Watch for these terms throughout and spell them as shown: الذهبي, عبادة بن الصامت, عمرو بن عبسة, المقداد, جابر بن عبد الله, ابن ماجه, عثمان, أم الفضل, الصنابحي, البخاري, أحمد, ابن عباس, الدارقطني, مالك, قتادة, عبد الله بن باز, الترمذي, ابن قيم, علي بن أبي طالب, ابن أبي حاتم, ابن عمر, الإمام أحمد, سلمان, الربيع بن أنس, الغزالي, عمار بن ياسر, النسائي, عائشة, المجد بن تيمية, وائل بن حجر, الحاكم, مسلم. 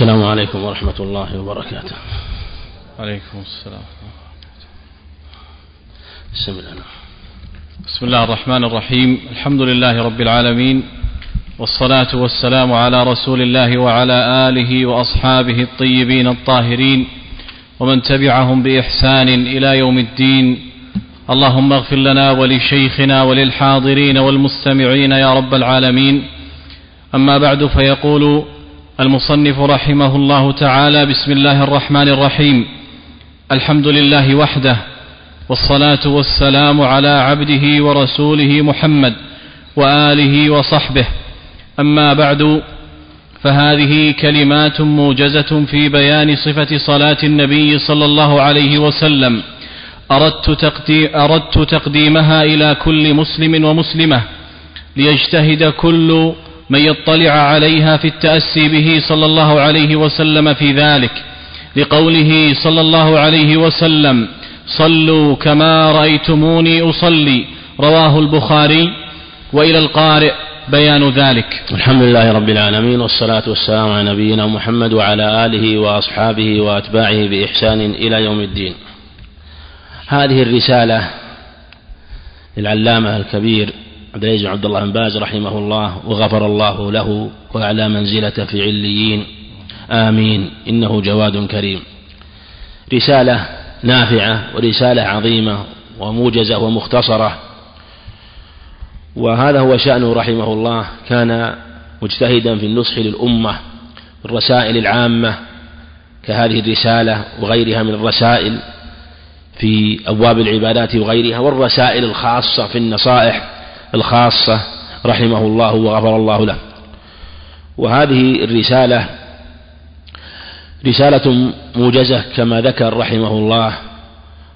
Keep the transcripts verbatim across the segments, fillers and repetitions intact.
السلام عليكم ورحمة الله وبركاته. عليكم السلام. بسم الله بسم الله الرحمن الرحيم. الحمد لله رب العالمين، والصلاة والسلام على رسول الله وعلى آله وأصحابه الطيبين الطاهرين ومن تبعهم بإحسان إلى يوم الدين. اللهم اغفر لنا ولشيخنا وللحاضرين والمستمعين يا رب العالمين. أما بعد، فيقول المصنف رحمه الله تعالى: بسم الله الرحمن الرحيم. الحمد لله وحده، والصلاة والسلام على عبده ورسوله محمد وآله وصحبه. أما بعد، فهذه كلمات موجزة في بيان صفة صلاة النبي صلى الله عليه وسلم، أردت تقديمها إلى كل مسلم ومسلمة ليجتهد كل من يطلع عليها في التأسي به صلى الله عليه وسلم في ذلك، لقوله صلى الله عليه وسلم: صلوا كما رأيتموني أصلي، رواه البخاري. وإلى القارئ بيان ذلك. الحمد لله رب العالمين، والصلاة والسلام على نبينا محمد وعلى آله وأصحابه وأتباعه بإحسان إلى يوم الدين. هذه الرسالة للعلامة الكبير عبد الله بن باز رحمه الله، وغفر الله له وأعلى منزلته في عليين، آمين، إنه جواد كريم. رسالة نافعة ورسالة عظيمة وموجزة ومختصرة، وهذا هو شأنه رحمه الله. كان مجتهدا في النصح للأمة بالرسائل العامة كهذه الرسالة وغيرها من الرسائل في أبواب العبادات وغيرها، والرسائل الخاصة في النصائح الخاصة، رحمه الله وغفر الله له. وهذه الرسالة رسالة موجزة كما ذكر رحمه الله،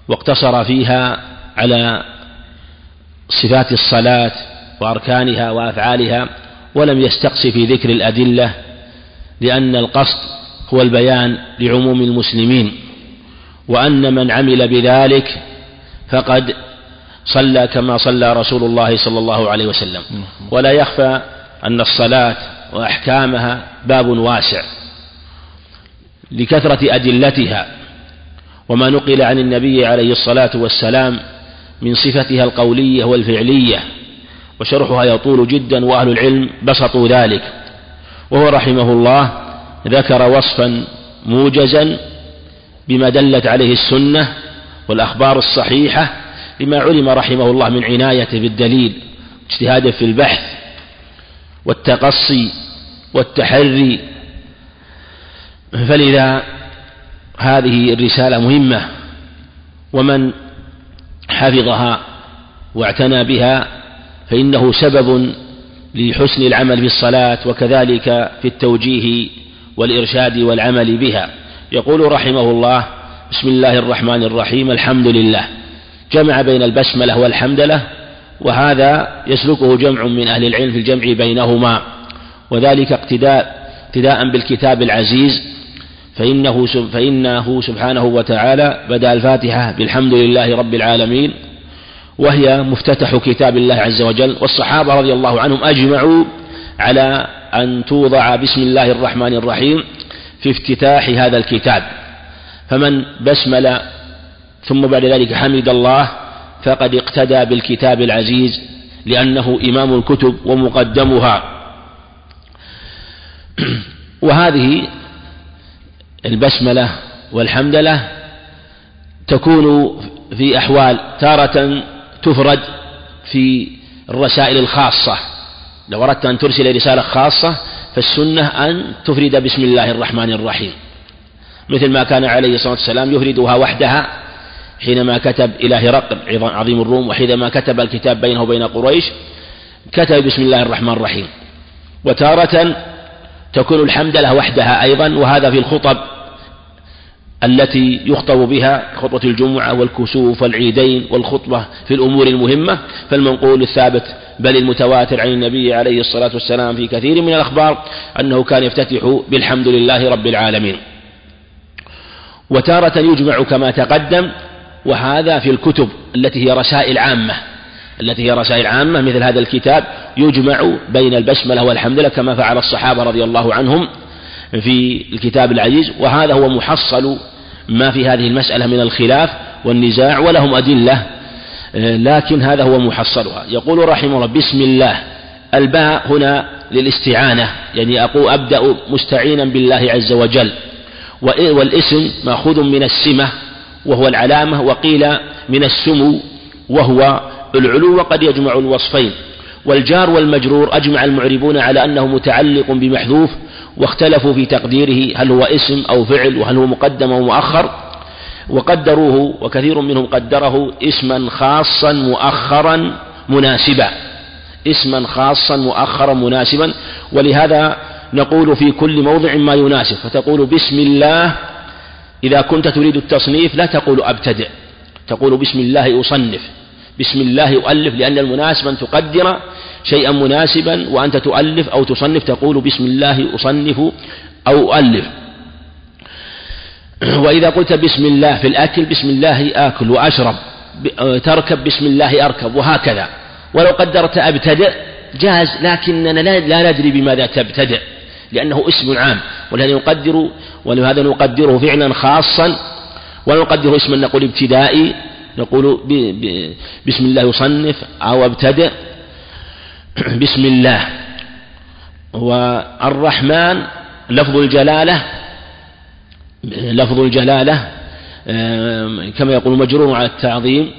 واقتصر فيها على صفات الصلاة وأركانها وأفعالها، ولم يستقص في ذكر الأدلة، لأن القصد هو البيان لعموم المسلمين، وأن من عمل بذلك فقد صلى كما صلى رسول الله صلى الله عليه وسلم. ولا يخفى أن الصلاة وأحكامها باب واسع لكثرة أدلتها، وما نقل عن النبي عليه الصلاة والسلام من صفتها القولية والفعلية، وشرحها يطول جدا، وأهل العلم بسطوا ذلك. وهو رحمه الله ذكر وصفا موجزا بما دلت عليه السنة والأخبار الصحيحة، لما علم رحمه الله من عنايته بالدليل، اجتهاده في البحث والتقصي والتحري. فلذا هذه الرسالة مهمة، ومن حفظها واعتنى بها فإنه سبب لحسن العمل في الصلاة، وكذلك في التوجيه والإرشاد والعمل بها. يقول رحمه الله: بسم الله الرحمن الرحيم. الحمد لله، جمع بين البسملة والحمدلة، وهذا يسلكه جمع من أهل العلم في الجمع بينهما، وذلك اقتداء اقتداء بالكتاب العزيز، فإنه فإنه سبحانه وتعالى بدأ الفاتحة بالحمد لله رب العالمين، وهي مفتتح كتاب الله عز وجل. والصحابة رضي الله عنهم أجمعوا على أن توضع بسم الله الرحمن الرحيم في افتتاح هذا الكتاب، فمن بسمل ثم بعد ذلك حمد الله فقد اقتدى بالكتاب العزيز، لأنه إمام الكتب ومقدمها. وهذه البسملة والحمدلة تكون في أحوال، تارة تفرد في الرسائل الخاصة، لو أردت أن ترسل رسالة خاصة فالسنة أن تفرد بسم الله الرحمن الرحيم، مثل ما كان عليه الصلاة والسلام يفردها وحدها حينما كتب إلى هرقل عظيم الروم، وحينما كتب الكتاب بينه وبين قريش كتب بسم الله الرحمن الرحيم. وتارة تكون الحمد لله وحدها أيضا، وهذا في الخطب التي يخطب بها، خطبة الجمعة والكسوف والعيدين والخطبة في الأمور المهمة، فالمنقول الثابت بل المتواتر عن النبي عليه الصلاة والسلام في كثير من الأخبار أنه كان يفتتح بالحمد لله رب العالمين. وتارة يجمع كما تقدم، وهذا في الكتب التي هي رسائل عامة التي هي رسائل عامة مثل هذا الكتاب، يجمع بين البسملة والحمد لله كما فعل الصحابة رضي الله عنهم. في الكتاب العزيز. وهذا هو محصل ما في هذه المسألة من الخلاف والنزاع، ولهم أدلة لكن هذا هو محصلها. يقول رحمه الله: بسم الله. الباء هنا للاستعانة، يعني أقول أبدأ مستعينا بالله عز وجل. والاسم مأخوذ من السمة وهو العلامة، وقيل من السمو وهو العلو، وقد يجمع الوصفين. والجار والمجرور أجمع المعربون على أنه متعلق بمحذوف، واختلفوا في تقديره هل هو اسم أو فعل، وهل هو مقدم أو مؤخر، وقدروه وكثير منهم قدره اسما خاصا مؤخرا مناسبا، اسما خاصا مؤخرا مناسبا. ولهذا نقول في كل موضع ما يناسب، فتقول بسم الله إذا كنت تريد التصنيف، لا تقول أبتدئ، تقول بسم الله أصنف، بسم الله أؤلف، لأن المناسب أن تقدر شيئا مناسبا وأنت تؤلف أو تصنف، تقول بسم الله أصنف أو أؤلف. وإذا قلت بسم الله في الأكل، بسم الله آكل، وأشرب تركب، بسم الله أركب، وهكذا. ولو قدرت أبتدئ جاز، لكننا لا ندري بماذا تبتدئ لأنه اسم عام، ولهذا نقدر ولهذا نقدره فعلا خاصا، ونقدر اسما، نقول ابتدائي، نقول بسم الله يصنف أو ابتدئ. بسم الله. والرحمن لفظ الجلالة، لفظ الجلالة كما يقول مجرور على التعظيم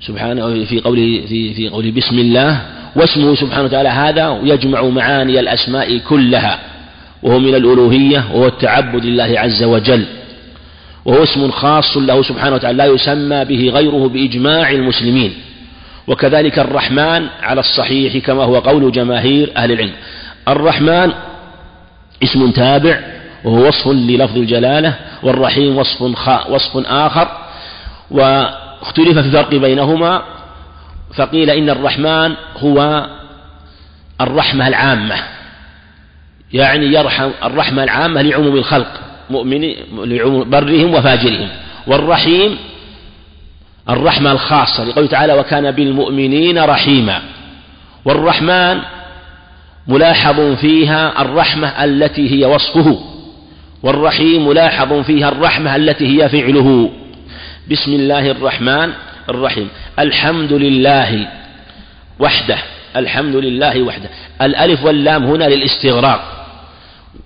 سبحانه في قوله في في قوله بسم الله. واسمه سبحانه وتعالى هذا يجمع معاني الأسماء كلها، وهو من الألوهية، وهو التعبد لله عز وجل، وهو اسم خاص له سبحانه وتعالى لا يسمى به غيره بإجماع المسلمين. وكذلك الرحمن على الصحيح كما هو قول جماهير أهل العلم. الرحمن اسم تابع وهو وصف للفظ الجلالة، والرحيم وصف وصف آخر، واختلف في الفرق بينهما، فقيل إن الرحمن هو الرحمة العامة، يعني يرحم الرحمة العامة لعموم الخلق مؤمن برهم وفاجرهم، والرحيم الرحمة الخاصة لقوله تعالى وكان بالمؤمنين رحيما. والرحمن ملاحظ فيها الرحمة التي هي وصفه، والرحيم ملاحظ فيها الرحمة التي هي فعله. بسم الله الرحمن الرحيم. الحمد لله وحده، الحمد لله وحده. الألف واللام هنا للاستغراق،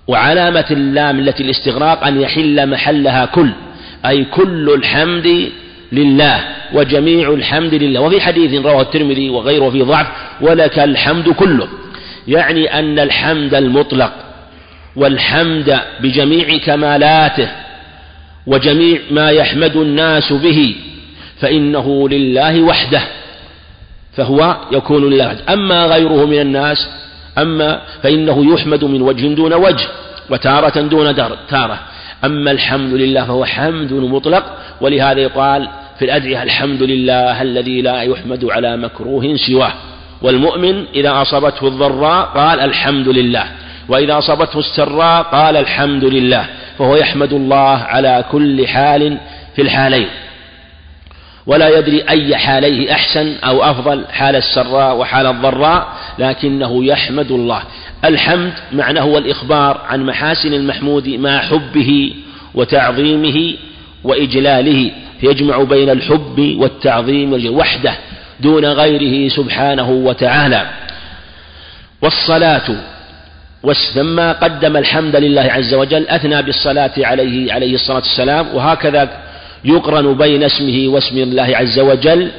وعلامة اللام التي الاستغراق أن يحل محلها كل، أي كل الحمد لله وجميع الحمد لله. وفي حديث رواه الترمذي وغيره في ضعف ولك الحمد كله، يعني أن الحمد المطلق والحمد بجميع كمالاته وجميع ما يحمد الناس به فإنه لله وحده، فهو يكون لله وحده. أما غيره من الناس أما فإنه يحمد من وجه دون وجه وتارة دون تارة. أما الحمد لله فهو حمد مطلق، ولهذا يقال في الأدعية الحمد لله الذي لا يحمد على مكروه سواه. والمؤمن إذا أصابته الضراء قال الحمد لله، وإذا أصابته السراء قال الحمد لله، فهو يحمد الله على كل حال في الحالين، ولا يدري أي حاليه أحسن أو أفضل، حال السراء وحال الضراء، لكنه يحمد الله. الحمد معناه هو الإخبار عن محاسن المحمود مع حبه وتعظيمه وإجلاله، فيجمع بين الحب والتعظيم وحده دون غيره سبحانه وتعالى. والصلاة، ثم قدم الحمد لله عز وجل، أثنى بالصلاة عليه عليه الصلاة والسلام. وهكذا يقرن بين اسمه واسم الله عز وجل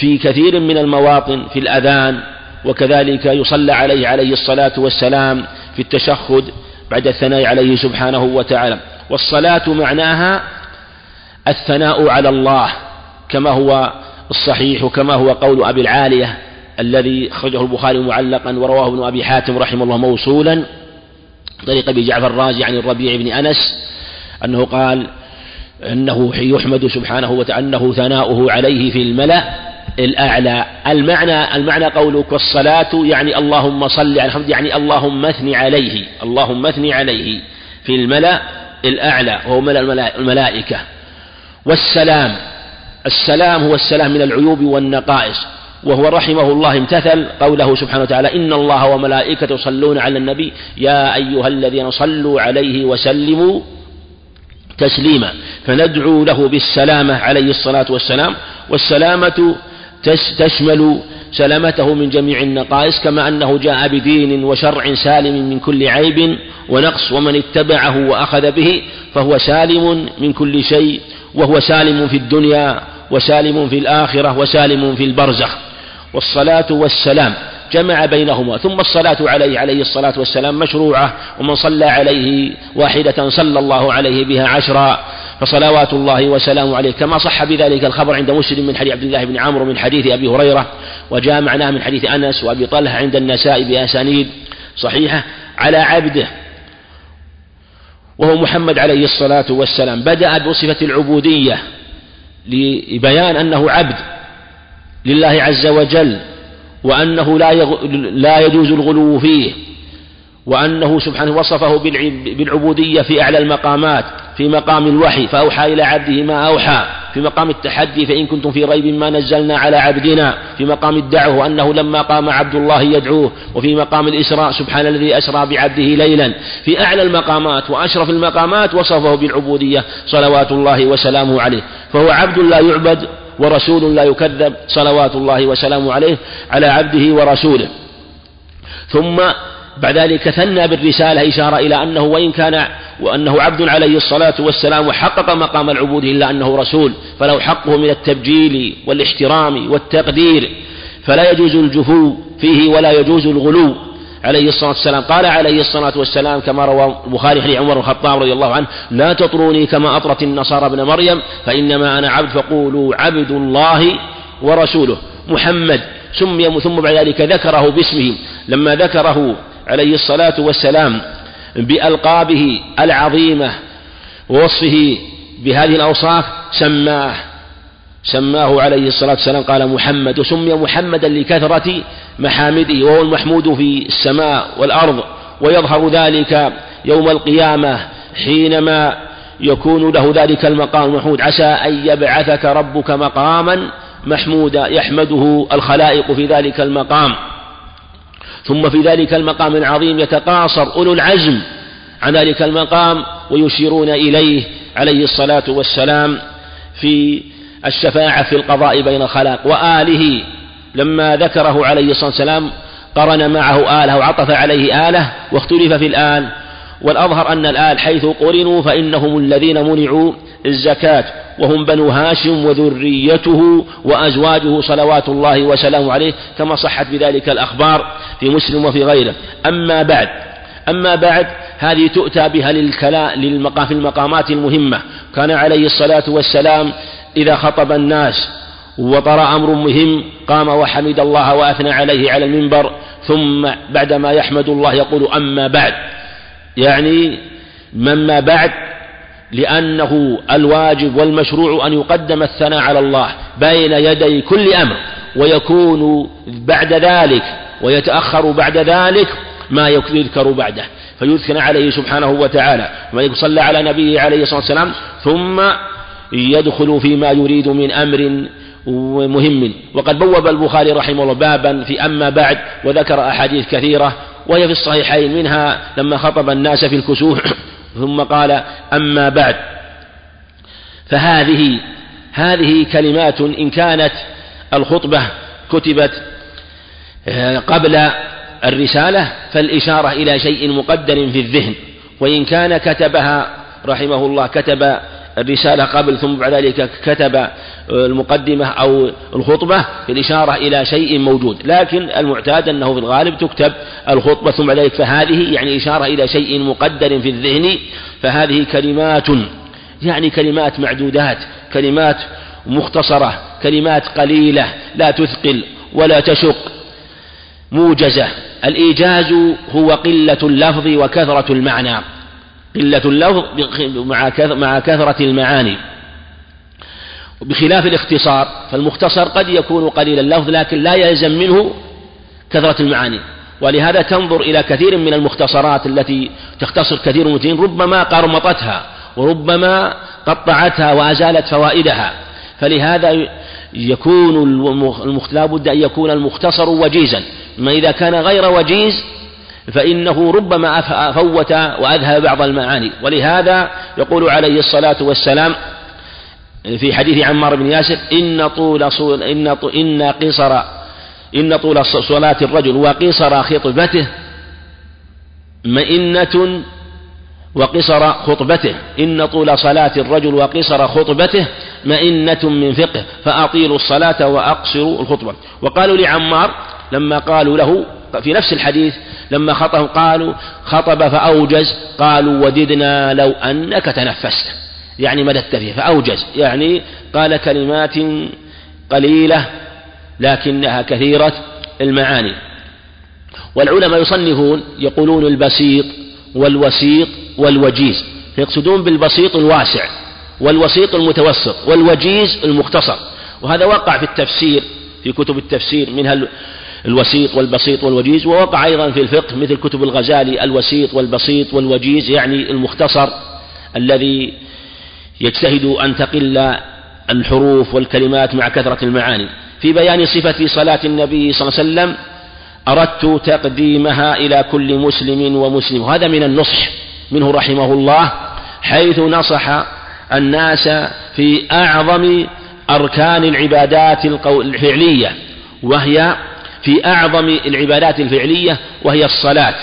في كثير من المواطن في الأذان، وكذلك يصلى عليه عليه الصلاة والسلام في التشهد بعد الثناء عليه سبحانه وتعالى. والصلاة معناها الثناء على الله كما هو الصحيح، وكما هو قول أبي العالية الذي خرجه البخاري معلقا ورواه ابن أبي حاتم رحمه الله موصولا طريق أبي جعفر الرازي عن الربيع بن أنس أنه قال أنه يحمد سبحانه وتعالى، أنه ثناؤه عليه في الملأ الأعلى. المعنى المعنى قولك والصلاة يعني اللهم صل على الحمد، يعني اللهم اثني عليه، اللهم اثني عليه في الملأ الأعلى وهو ملأ الملائكة. والسلام، السلام هو السلام من العيوب والنقائص، وهو رحمه الله امتثل قوله سبحانه وتعالى إن الله وملائكته يصلون على النبي يا أيها الذين صلوا عليه وسلموا تسليما. فندعو له بالسلامة عليه الصلاة والسلام، والسلامة تشمل سلامته من جميع النقائص، كما أنه جاء بدين وشرع سالم من كل عيب ونقص، ومن اتبعه وأخذ به فهو سالم من كل شيء، وهو سالم في الدنيا وسالم في الآخرة وسالم في البرزخ. والصلاة والسلام جمع بينهما. ثم الصلاة عليه عليه الصلاة والسلام مشروعة، ومن صلى عليه واحدة صلى الله عليه بها عشرا، فصلوات الله وسلامه عليه، كما صح بذلك الخبر عند مسلم من حديث عبد الله بن عمرو من حديث أبي هريرة، وجامعناه من حديث أنس وأبي طلحة عند النسائي بأسانيد صحيحة على عبده وهو محمد عليه الصلاة والسلام. بدأ بصفة العبودية لبيان أنه عبد لله عز وجل، وأنه لا يجوز الغلو فيه، وأنه سبحانه وصفه بالعبودية في أعلى المقامات، في مقام الوحي فأوحى إلى عبده ما أوحى، في مقام التحدي فإن كنتم في ريب ما نزلنا على عبدنا، في مقام الدعوة أنه لما قام عبد الله يدعوه، وفي مقام الإسراء سبحان الذي أسرى بعبده ليلا. في أعلى المقامات وأشرف المقامات وصفه بالعبودية صلوات الله وسلامه عليه، فهو عبد لا يعبد ورسول لا يكذب صلوات الله وسلامه عليه على عبده ورسوله. ثم بعد ذلك ثنى بالرسالة إشارة إلى أنه وإن كان وأنه عبد عليه الصلاة والسلام وحقق مقام العبود إلا أنه رسول، فله حقه من التبجيل والاحترام والتقدير، فلا يجوز الجفو فيه ولا يجوز الغلو عليه الصلاة والسلام. قال عليه الصلاة والسلام كما روى البخاري عن عمر بن الخطاب رضي الله عنه لا تطروني كما أطرت النصارى ابن مريم فإنما أنا عبد فقولوا عبد الله ورسوله. محمد سمي، ثم بعد ذلك ذكره باسمه لما ذكره عليه الصلاة والسلام بألقابه العظيمة ووصفه بهذه الأوصاف سماه سماه عليه الصلاة والسلام قال محمد. وسمي محمدا لكثرة محامده، وهو المحمود في السماء والأرض، ويظهر ذلك يوم القيامة حينما يكون له ذلك المقام المحمود. عسى أن يبعثك ربك مقاما محمودا، يحمده الخلائق في ذلك المقام. ثم في ذلك المقام العظيم يتقاصر أولو العزم عن ذلك المقام ويشيرون إليه عليه الصلاة والسلام في الشفاعة في القضاء بين الخلائق. وآله لما ذكره عليه الصلاة والسلام قرن معه آله وعطف عليه آله، واختلف في الآل، والأظهر أن الآل حيث قرنوا فإنهم الذين منعوا الزكاة، وهم بنو هاشم وذريته وأزواجه صلوات الله وسلامه عليه، كما صحت بذلك الأخبار في مسلم وفي غيره. أما بعد أما بعد هذه تؤتى بها للمقام في المقامات المهمة. كان عليه الصلاة والسلام إذا خطب الناس وطرأ أمر مهم قام وحمد الله وأثنى عليه على المنبر، ثم بعدما يحمد الله يقول أما بعد، يعني مما بعد، لأنه الواجب والمشروع أن يقدم الثناء على الله بين يدي كل أمر، ويكون بعد ذلك ويتأخر بعد ذلك ما يذكر بعده، فيثنى عليه سبحانه وتعالى ويصلى على نبيه عليه الصلاة والسلام، ثم يدخل فيما يريد من أمر مهم. وقد بوب البخاري رحمه الله بابا في أما بعد، وذكر أحاديث كثيرة وهي في الصحيحين، منها لما خطب الناس في الكسوف ثم قال أما بعد. فهذه هذه كلمات إن كانت الخطبة كتبت قبل الرسالة فالإشارة إلى شيء مقدر في الذهن، وإن كان كتبها رحمه الله كتب الرسالة قبل ثم بعد ذلك كتب المقدمة أو الخطبة بالإشارة إلى شيء موجود، لكن المعتاد أنه في الغالب تكتب الخطبة ثم بعد ذلك. فهذه يعني إشارة إلى شيء مقدر في الذهن، فهذه كلمات يعني كلمات معدودات، كلمات مختصرة، كلمات قليلة لا تثقل ولا تشق، موجزة. الإيجاز هو قلة اللفظ وكثرة المعنى، قلة اللفظ مع كثرة المعاني، بخلاف الاختصار فالمختصر قد يكون قليل اللفظ لكن لا يلزم منه كثرة المعاني، ولهذا تنظر إلى كثير من المختصرات التي تختصر كثير من ربما قرمطتها وربما قطعتها وأزالت فوائدها، فلهذا يكون المخ... لا بد أن يكون المختصر وجيزا، ما إذا كان غير وجيز فإنه ربما فوت وأذهب بعض المعاني. ولهذا يقول عليه الصلاة والسلام في حديث عمار بن ياسر: إن طول صول... إن ط... إن قصر إن طول صلاة الرجل وقصر خطبته مئنة وقصر خطبته إن طول صلاة الرجل وقصر خطبته مئنة من فقه، فأطيلوا الصلاة وأقصروا الخطبة. وقالوا لعمار لما قالوا له في نفس الحديث لما خطب قالوا خطب فأوجز، قالوا وددنا لو أنك تنفست، يعني مددت فيه فأوجز، يعني قال كلمات قليلة لكنها كثيرة المعاني. والعلماء يصنفون يقولون البسيط والوسيط والوجيز، فيقصدون بالبسيط الواسع والوسيط المتوسط والوجيز المختصر. وهذا وقع في التفسير في كتب التفسير منها الوسيط والبسيط والوجيز، ووقع أيضا في الفقه مثل كتب الغزالي الوسيط والبسيط والوجيز، يعني المختصر الذي يجتهد أن تقل الحروف والكلمات مع كثرة المعاني. في بيان صفة صلاة النبي صلى الله عليه وسلم: أردت تقديمها إلى كل مسلم ومسلم. وهذا من النصح منه رحمه الله، حيث نصح الناس في أعظم أركان العبادات الفعلية، وهي في أعظم العبادات الفعلية وهي الصلاة.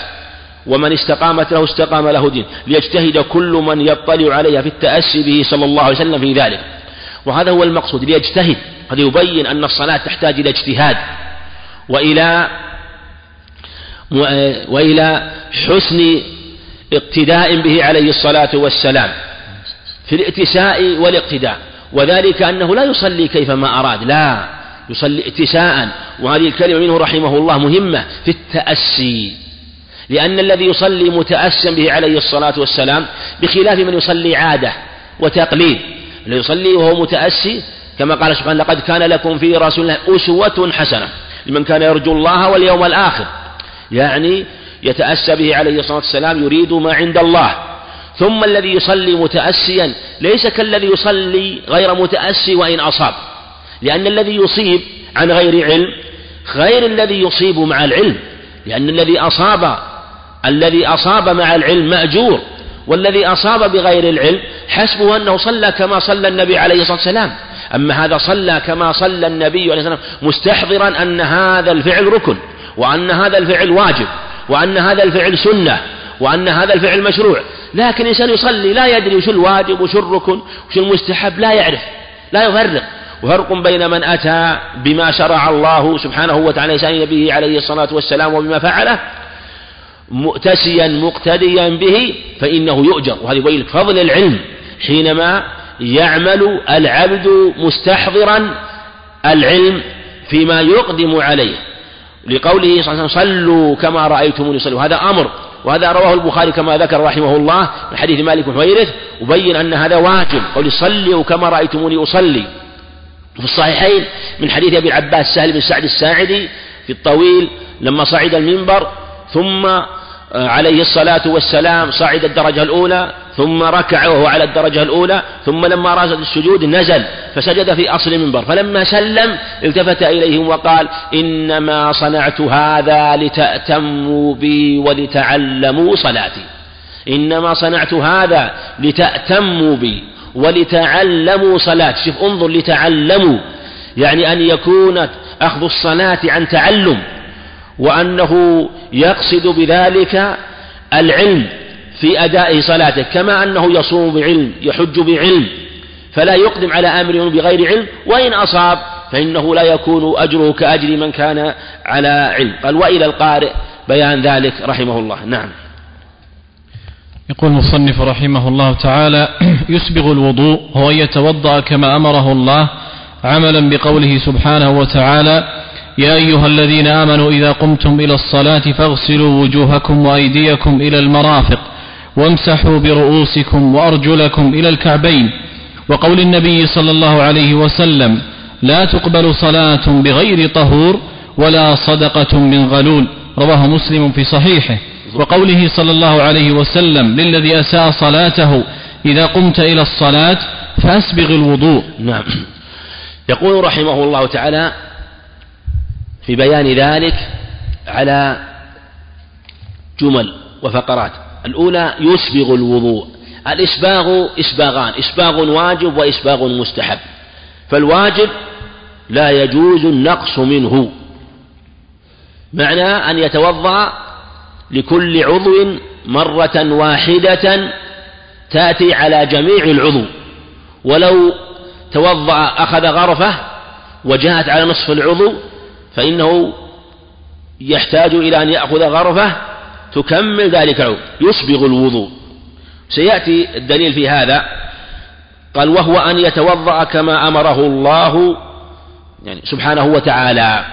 ومن استقامت له استقام له دين، ليجتهد كل من يطلع عليها في التأسي به صلى الله عليه وسلم في ذلك. وهذا هو المقصود، ليجتهد. قد يبين أن الصلاة تحتاج إلى اجتهاد وإلى وإلى حسن اقتداء به عليه الصلاة والسلام في الاتساء والاقتداء، وذلك أنه لا يصلي كيفما أراد، لا يصلي اتساء. وهذه الكلمة منه رحمه الله مهمة في التأسي، لأن الذي يصلي متأسيا به عليه الصلاة والسلام، بخلاف من يصلي عادة وتقليد. الذي يصلي وهو متأسي كما قال سبحانه: لقد كان لكم في رسول الله أسوة حسنة لمن كان يرجو الله واليوم الآخر، يعني يتأسى به عليه الصلاة والسلام، يريد ما عند الله. ثم الذي يصلي متأسيا ليس كالذي يصلي غير متأسي وإن أصاب، لأن الذي يصيب عن غير علم غير الذي يصيب مع العلم، لأن الذي أصاب الذي أصاب مع العلم مأجور، والذي أصاب بغير العلم حسبه أنه صلى كما صلى النبي عليه الصلاة والسلام. أما هذا صلى كما صلى النبي عليه الصلاة والسلام، مستحضرا أن هذا الفعل ركن، وأن هذا الفعل واجب، وأن هذا الفعل سنة، وأن هذا الفعل مشروع. لكن الإنسان يصلي لا يدري وش الواجب وش الركن وش المستحب، لا يعرف، لا يفرق. وفرق بين من أتى بما شرع الله سبحانه وتعالى لسان نبيه عليه الصلاة والسلام وبما فعله مؤتسيا مقتديا به، فإنه يؤجر. وهذا يبين فضل العلم حينما يعمل العبد مستحضرا العلم فيما يقدم عليه، لقوله صلى الله عليه وسلم: صلوا كما رأيتموني صلوا. هذا أمر، وهذا رواه البخاري كما ذكر رحمه الله من حديث مالك بن حويرث، وبين أن هذا واجب، قوله: صلوا كما رأيتموني أصلي. وفي الصحيحين من حديث أبي العباس سهل بن سعد الساعدي في الطويل لما صعد المنبر، ثم عليه الصلاة والسلام صعد الدرجة الأولى ثم ركع وهو على الدرجة الأولى، ثم لما رأى السجود نزل فسجد في أصل المنبر، فلما سلم التفت إليهم وقال: إنما صنعت هذا لتأتموا بي ولتعلموا صلاتي. إنما صنعت هذا لتأتموا بي ولتعلموا صلاتي. شوف، انظر، لتعلموا، يعني أن يكون أخذ الصلاة عن تعلم، وأنه يقصد بذلك العلم في أداء صلاته، كما أنه يصوم بعلم يحج بعلم، فلا يقدم على أمر بغير علم، وإن أصاب فإنه لا يكون أجره كأجر من كان على علم. قال: وإلى القارئ بيان ذلك رحمه الله. نعم. يقول المصنف رحمه الله تعالى: يسبغ الوضوء هو أن يتوضأ كما أمره الله، عملا بقوله سبحانه وتعالى: يا أيها الذين آمنوا إذا قمتم إلى الصلاة فاغسلوا وجوهكم وأيديكم إلى المرافق وامسحوا برؤوسكم وأرجلكم إلى الكعبين. وقول النبي صلى الله عليه وسلم: لا تقبل صلاة بغير طهور ولا صدقة من غلول، رواه مسلم في صحيحه. وقوله صلى الله عليه وسلم: للذي أساء صلاته إذا قمت إلى الصلاة فأسبغ الوضوء. نعم، يقول رحمه الله تعالى في بيان ذلك على جمل وفقرات. الأولى يسبغ الوضوء. الإسباغ إسباغان: إسباغ واجب وإسباغ مستحب. فالواجب لا يجوز النقص منه، معنى أن يتوضأ لكل عضو مرة واحدة تأتي على جميع العضو، ولو توضأ أخذ غرفة وجاءت على نصف العضو فإنه يحتاج إلى أن يأخذ غرفة تكمل ذلك العضو. يسبغ الوضوء، سيأتي الدليل في هذا. قال: وهو أن يتوضأ كما أمره الله يعني سبحانه وتعالى.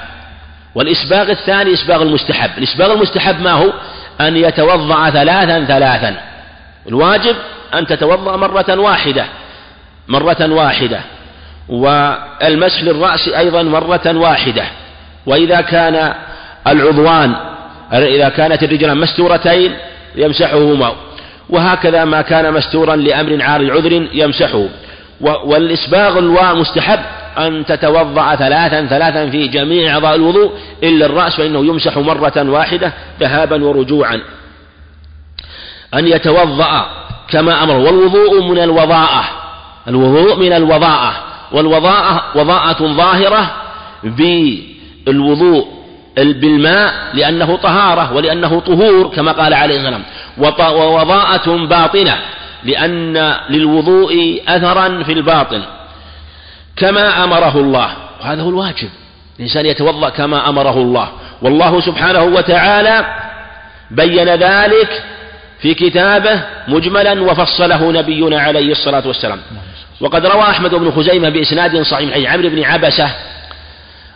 والإسباغ الثاني إسباغ المستحب. الإسباغ المستحب ما هو؟ أن يتوضأ ثلاثا ثلاثا. الواجب أن تتوضأ مرة واحدة مرة واحدة، والمسح للرأس أيضا مرة واحدة. وإذا كان العضوان إذا كانت الرجلان مستورتين يمسحهما، وهكذا ما كان مستورا لأمر عارض عذر يمسحه. والإسباغ المستحب أن تتوضأ ثلاثا ثلاثا في جميع أعضاء الوضوء إلا الرأس، فإنه يمسح مرة واحدة ذهابا ورجوعا. أن يتوضأ كما أمر. والوضوء من الوضاءة، الوضوء من الوضاءة، والوضاءة وضاءة ظاهرة بالوضوء بالماء لأنه طهارة ولأنه طهور كما قال عليه السلام، ووضاءة باطنة لأن للوضوء أثرا في الباطن كما أمره الله. وهذا هو الواجب، الإنسان يتوضأ كما أمره الله. والله سبحانه وتعالى بين ذلك في كتابه مجملا وفصله نبينا عليه الصلاة والسلام. وقد روى أحمد بن خزيمة بإسناد صحيح عن عمرو بن عبسة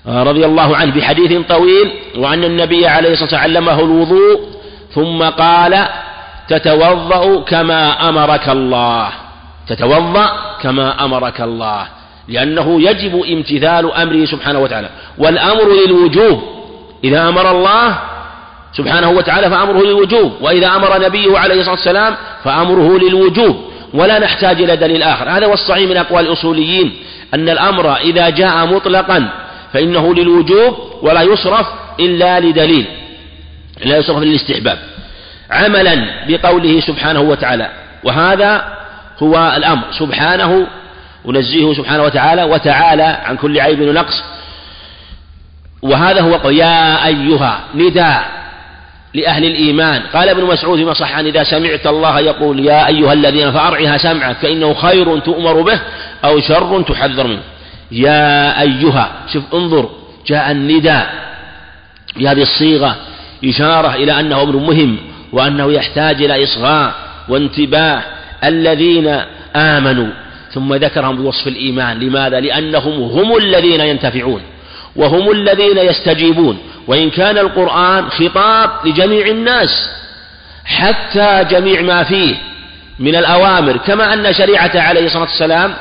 رضي الله عنه بحديث طويل، وأن النبي عليه الصلاة والسلام علمه الوضوء ثم قال: تتوضأ كما أمرك الله، تتوضأ كما أمرك الله، لأنه يجب امتثال أمره سبحانه وتعالى. والأمر للوجوب، إذا أمر الله سبحانه وتعالى فأمره للوجوب، وإذا أمر نبيه عليه الصلاة والسلام فأمره للوجوب، ولا نحتاج إلى دليل آخر. هذا هو الصحيح من أقوال الأصوليين، أن الأمر إذا جاء مطلقا فإنه للوجوب ولا يصرف إلا لدليل، لا يصرف للاستحباب، عملا بقوله سبحانه وتعالى. وهذا هو الأمر سبحانه، ونزيه سبحانه وتعالى وتعالى عن كل عيب ونقص. وهذا هو قول يا أيها، نداء لأهل الإيمان. قال ابن مسعود فيما صح عن إذا سمعت الله يقول يا أيها الذين، فأرعها سمعك فإنه خير تؤمر به أو شر تحذر منه. يا أيها، شوف انظر، جاء النداء بهذه الصيغة، إشارة إلى أنه أمر مهم وأنه يحتاج إلى إصغاء وانتباه. الذين آمنوا، ثم ذكرهم بوصف الإيمان. لماذا؟ لأنهم هم الذين ينتفعون وهم الذين يستجيبون. وإن كان القرآن خطاب لجميع الناس حتى جميع ما فيه من الأوامر، كما أن شريعة عليه الصلاة والسلام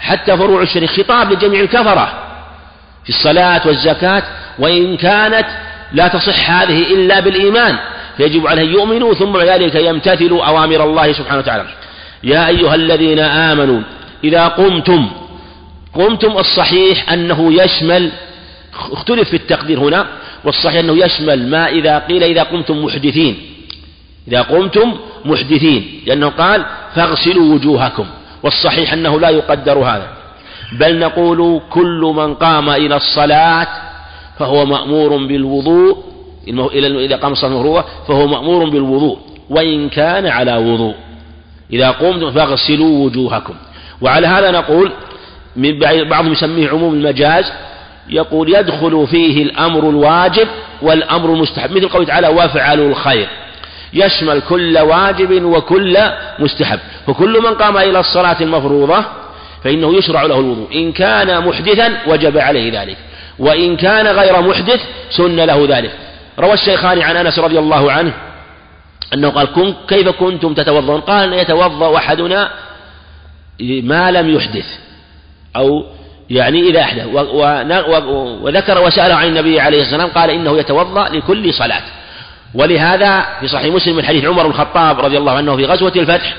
حتى فروع الشريعة خطاب لجميع الكفرة في الصلاة والزكاة، وإن كانت لا تصح هذه إلا بالإيمان، فيجب عليه يؤمنوا ثم ذلك يمتثلوا أوامر الله سبحانه وتعالى. يا أيها الذين آمنوا إذا قمتم، قمتم الصحيح أنه يشمل، اختلف في التقدير هنا، والصحيح أنه يشمل ما إذا قيل إذا قمتم محدثين، إذا قمتم محدثين، لأنه قال فاغسلوا وجوهكم، والصحيح أنه لا يقدر هذا، بل نقول كل من قام إلى الصلاة فهو مأمور بالوضوء، إذا قام الصلاة المفروضة فهو مأمور بالوضوء وإن كان على وضوء. إذا قمتم فاغسلوا وجوهكم. وعلى هذا نقول من بعضهم يسميه عموم المجاز، يقول يدخل فيه الأمر الواجب والأمر المستحب، مثل قوله تعالى وافعلوا الخير، يشمل كل واجب وكل مستحب. فكل من قام إلى الصلاة المفروضة فإنه يشرع له الوضوء، إن كان محدثا وجب عليه ذلك، وإن كان غير محدث سن له ذلك. روى الشيخان عن أنس رضي الله عنه أنه قال كيف كنتم تتوضؤون؟ قال يتوضأ أحدنا ما لم يحدث، أو يعني إذا أحدث. وذكر وسأل عن النبي عليه الصلاة والسلام قال إنه يتوضأ لكل صلاة. ولهذا في صحيح مسلم من حديث عمر بن الخطاب رضي الله عنه في غزوة الفتح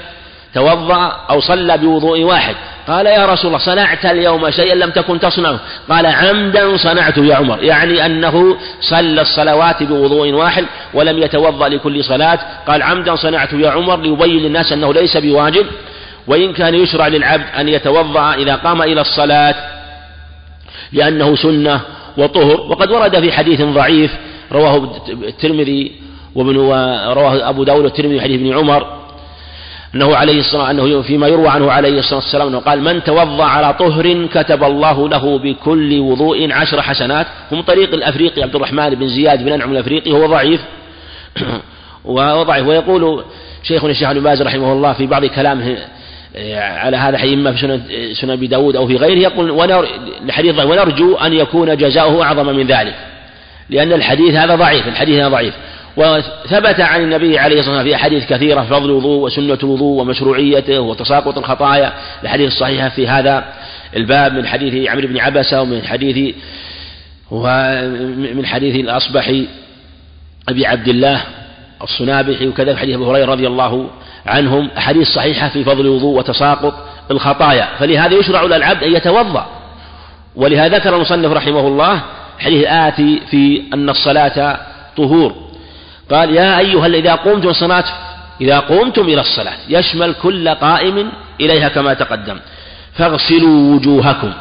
توضأ أو صلى بوضوء واحد، قال يا رسول الله صنعت اليوم شيئا لم تكن تصنعه. قال عمدا صنعته يا عمر، يعني أنه صلى الصلوات بوضوء واحد ولم يتوضأ لكل صلاة. قال عمدا صنعته يا عمر ليبين للناس أنه ليس بواجب، وإن كان يشرع للعبد أن يتوضأ إذا قام إلى الصلاة لأنه سنة وطهر. وقد ورد في حديث ضعيف رواه الترمذي وابن رواه أبو داود الترمذي حديث ابن عمر أنه عليه الصلاة أنه فيما يروى عنه عليه الصلاة والسلام أنه قال من توضأ على طهر كتب الله له بكل وضوء عشر حسنات. هم طريق الأفريقي عبد الرحمن بن زياد بن أنعم الأفريقي هو ضعيف وضعيف. ويقول شيخنا الشيخ ابن باز رحمه الله في بعض كلامه على هذا حديث إما في سنن أبي داود أو في غيره يقول الحديث ضعيف ونرجو أن يكون جزاؤه أعظم من ذلك لأن الحديث هذا ضعيف الحديث هذا ضعيف. وثبت عن النبي عليه الصلاة والسلام في أحاديث كثيرة فضل الوضوء وسنة الوضوء ومشروعيته وتساقط الخطايا، الحديث الصحيحة في هذا الباب من حديث عمرو بن عبسة ومن حديث ومن حديث الأصبحي أبي عبد الله الصنابحي وكذا حديث أبي هريرة رضي الله عنهم، أحاديث صحيحة في فضل الوضوء وتساقط الخطايا. فلهذا يشرع للعبد أن يتوضأ، ولهذا ذكر المصنف رحمه الله حديث آتي في أن الصلاة طهور. قال يا أيها إذا قمتم الصلاة إذا قمتم إلى الصلاة يشمل كل قائم إليها كما تقدم فاغسلوا وجوهكم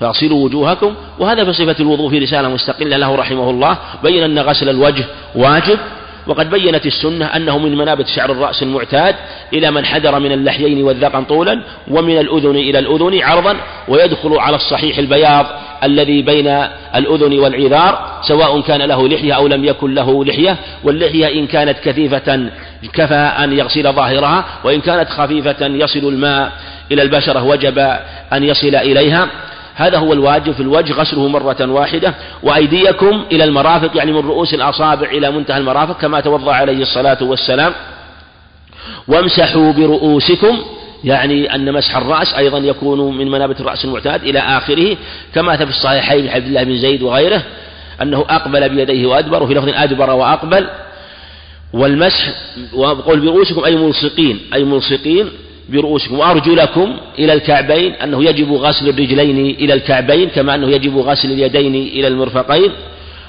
فاغسلوا وجوهكم. وهذا في صفة الوضوء في رسالة مستقلة له رحمه الله، بين أن غسل الوجه واجب، وقد بينت السنة أنه من منابت شعر الرأس المعتاد إلى من حدر من اللحيين والذقن طولا ومن الأذن إلى الأذن عرضا، ويدخل على الصحيح البياض الذي بين الأذن والعذار سواء كان له لحية أو لم يكن له لحية، واللحية إن كانت كثيفة كفى أن يغسل ظاهرها، وإن كانت خفيفة يصل الماء إلى البشرة وجب أن يصل إليها. هذا هو الواجب في الوجه غسله مرة واحدة. وأيديكم إلى المرافق يعني من رؤوس الأصابع إلى منتهى المرافق كما توضأ عليه الصلاة والسلام. وامسحوا برؤوسكم يعني أن مسح الرأس أيضا يكون من منابة الرأس المعتاد إلى آخره، كما في الصحيحين عبد الله بن زيد وغيره أنه أقبل بيديه وأدبر، وفي لفظ أدبر وأقبل. والمسح وقول برؤوسكم أي ملصقين أي ملصقين برؤوسكم. وأرجلكم إلى الكعبين أنه يجب غسل الرجلين إلى الكعبين كما أنه يجب غسل اليدين إلى المرفقين.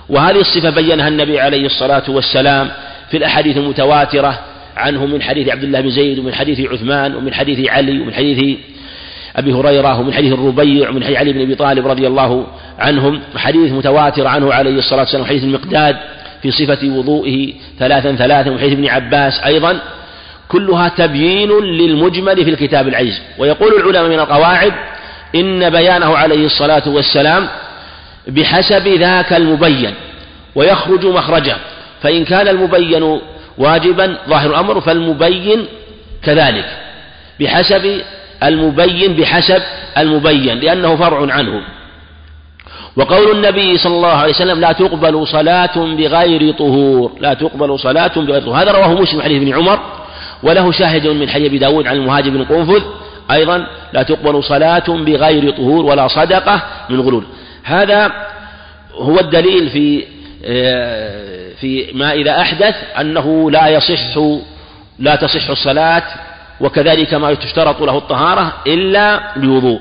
وهذه الصفة بينها النبي عليه الصلاة والسلام في الأحاديث المتواترة عنه من حديث عبد الله بن زيد ومن حديث عثمان ومن حديث علي ومن حديث أبي هريرة ومن حديث الربيع ومن حديث علي بن أبي طالب رضي الله عنهم، حديث متواتر عنه عليه الصلاة والسلام، حديث المقداد في صفة وضوئه ثلاثا ثلاثا وحديث ابن عباس أيضا، كلها تبيين للمجمل في الكتاب العزيز. ويقول العلماء من القواعد إن بيانه عليه الصلاة والسلام بحسب ذاك المبين ويخرج مخرجه، فإن كان المبين واجبا ظاهر الأمر فالمبين كذلك بحسب المبين بحسب المبين لأنه فرع عنه. وقول النبي صلى الله عليه وسلم لا تقبل صلاة بغير طهور لا تقبل صلاة بغير طهور، هذا رواه مسلم حديث ابن عمر، وله شاهد من حديث أبي داود عن المهاجر بن قنفذ أيضا لا تقبل صلاة بغير طهور ولا صدقة من غلول. هذا هو الدليل في في ما إذا أحدث أنه لا يصح لا تصح الصلاة، وكذلك ما تشترط له الطهارة إلا بوضوء،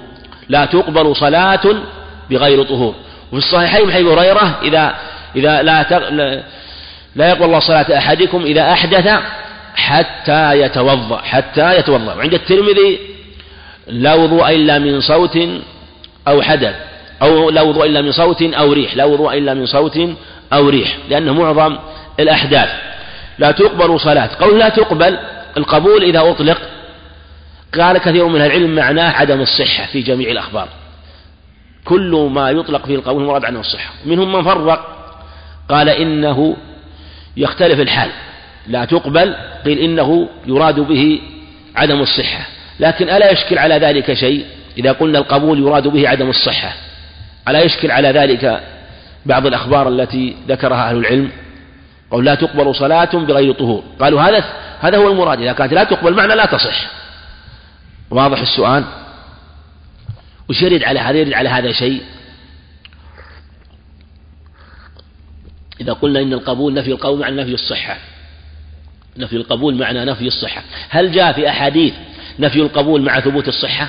لا تقبل صلاة بغير طهور. وفي الصحيحين من حديث أبي هريرة إذا إذا لا لا يقبل الله صلاة أحدكم إذا أحدث حتى يتوضأ حتى يتوضأ. وعند الترمذي لا وضوء إلا من صوت أو حدث أو لا وضوء إلا من صوت أو ريح لا وضوء إلا من صوت أو ريح لأنه معظم الأحداث. لا تقبل صلاة، قول لا تقبل القبول إذا أطلق قال كثير من العلم معناه عدم الصحة في جميع الأخبار، كل ما يطلق فيه القبول مراد عنه الصحة. منهم من فرق قال إنه يختلف الحال، لا تقبل قيل إنه يراد به عدم الصحة، لكن ألا يشكل على ذلك شيء إذا قلنا القبول يراد به عدم الصحة؟ ألا يشكل على ذلك بعض الأخبار التي ذكرها أهل العلم؟ قالوا لا تقبل صلاة بغير طهور، قالوا هذا هذا هو المراد، إذا كانت لا تقبل معنى لا تصح. واضح السؤال؟ وش يرد على هذا؟ يرد على هذا شيء إذا قلنا إن القبول نفي القول معنى نفي الصحة، نفي القبول معنى نفي الصحة، هل جاء في أحاديث نفي القبول مع ثبوت الصحة؟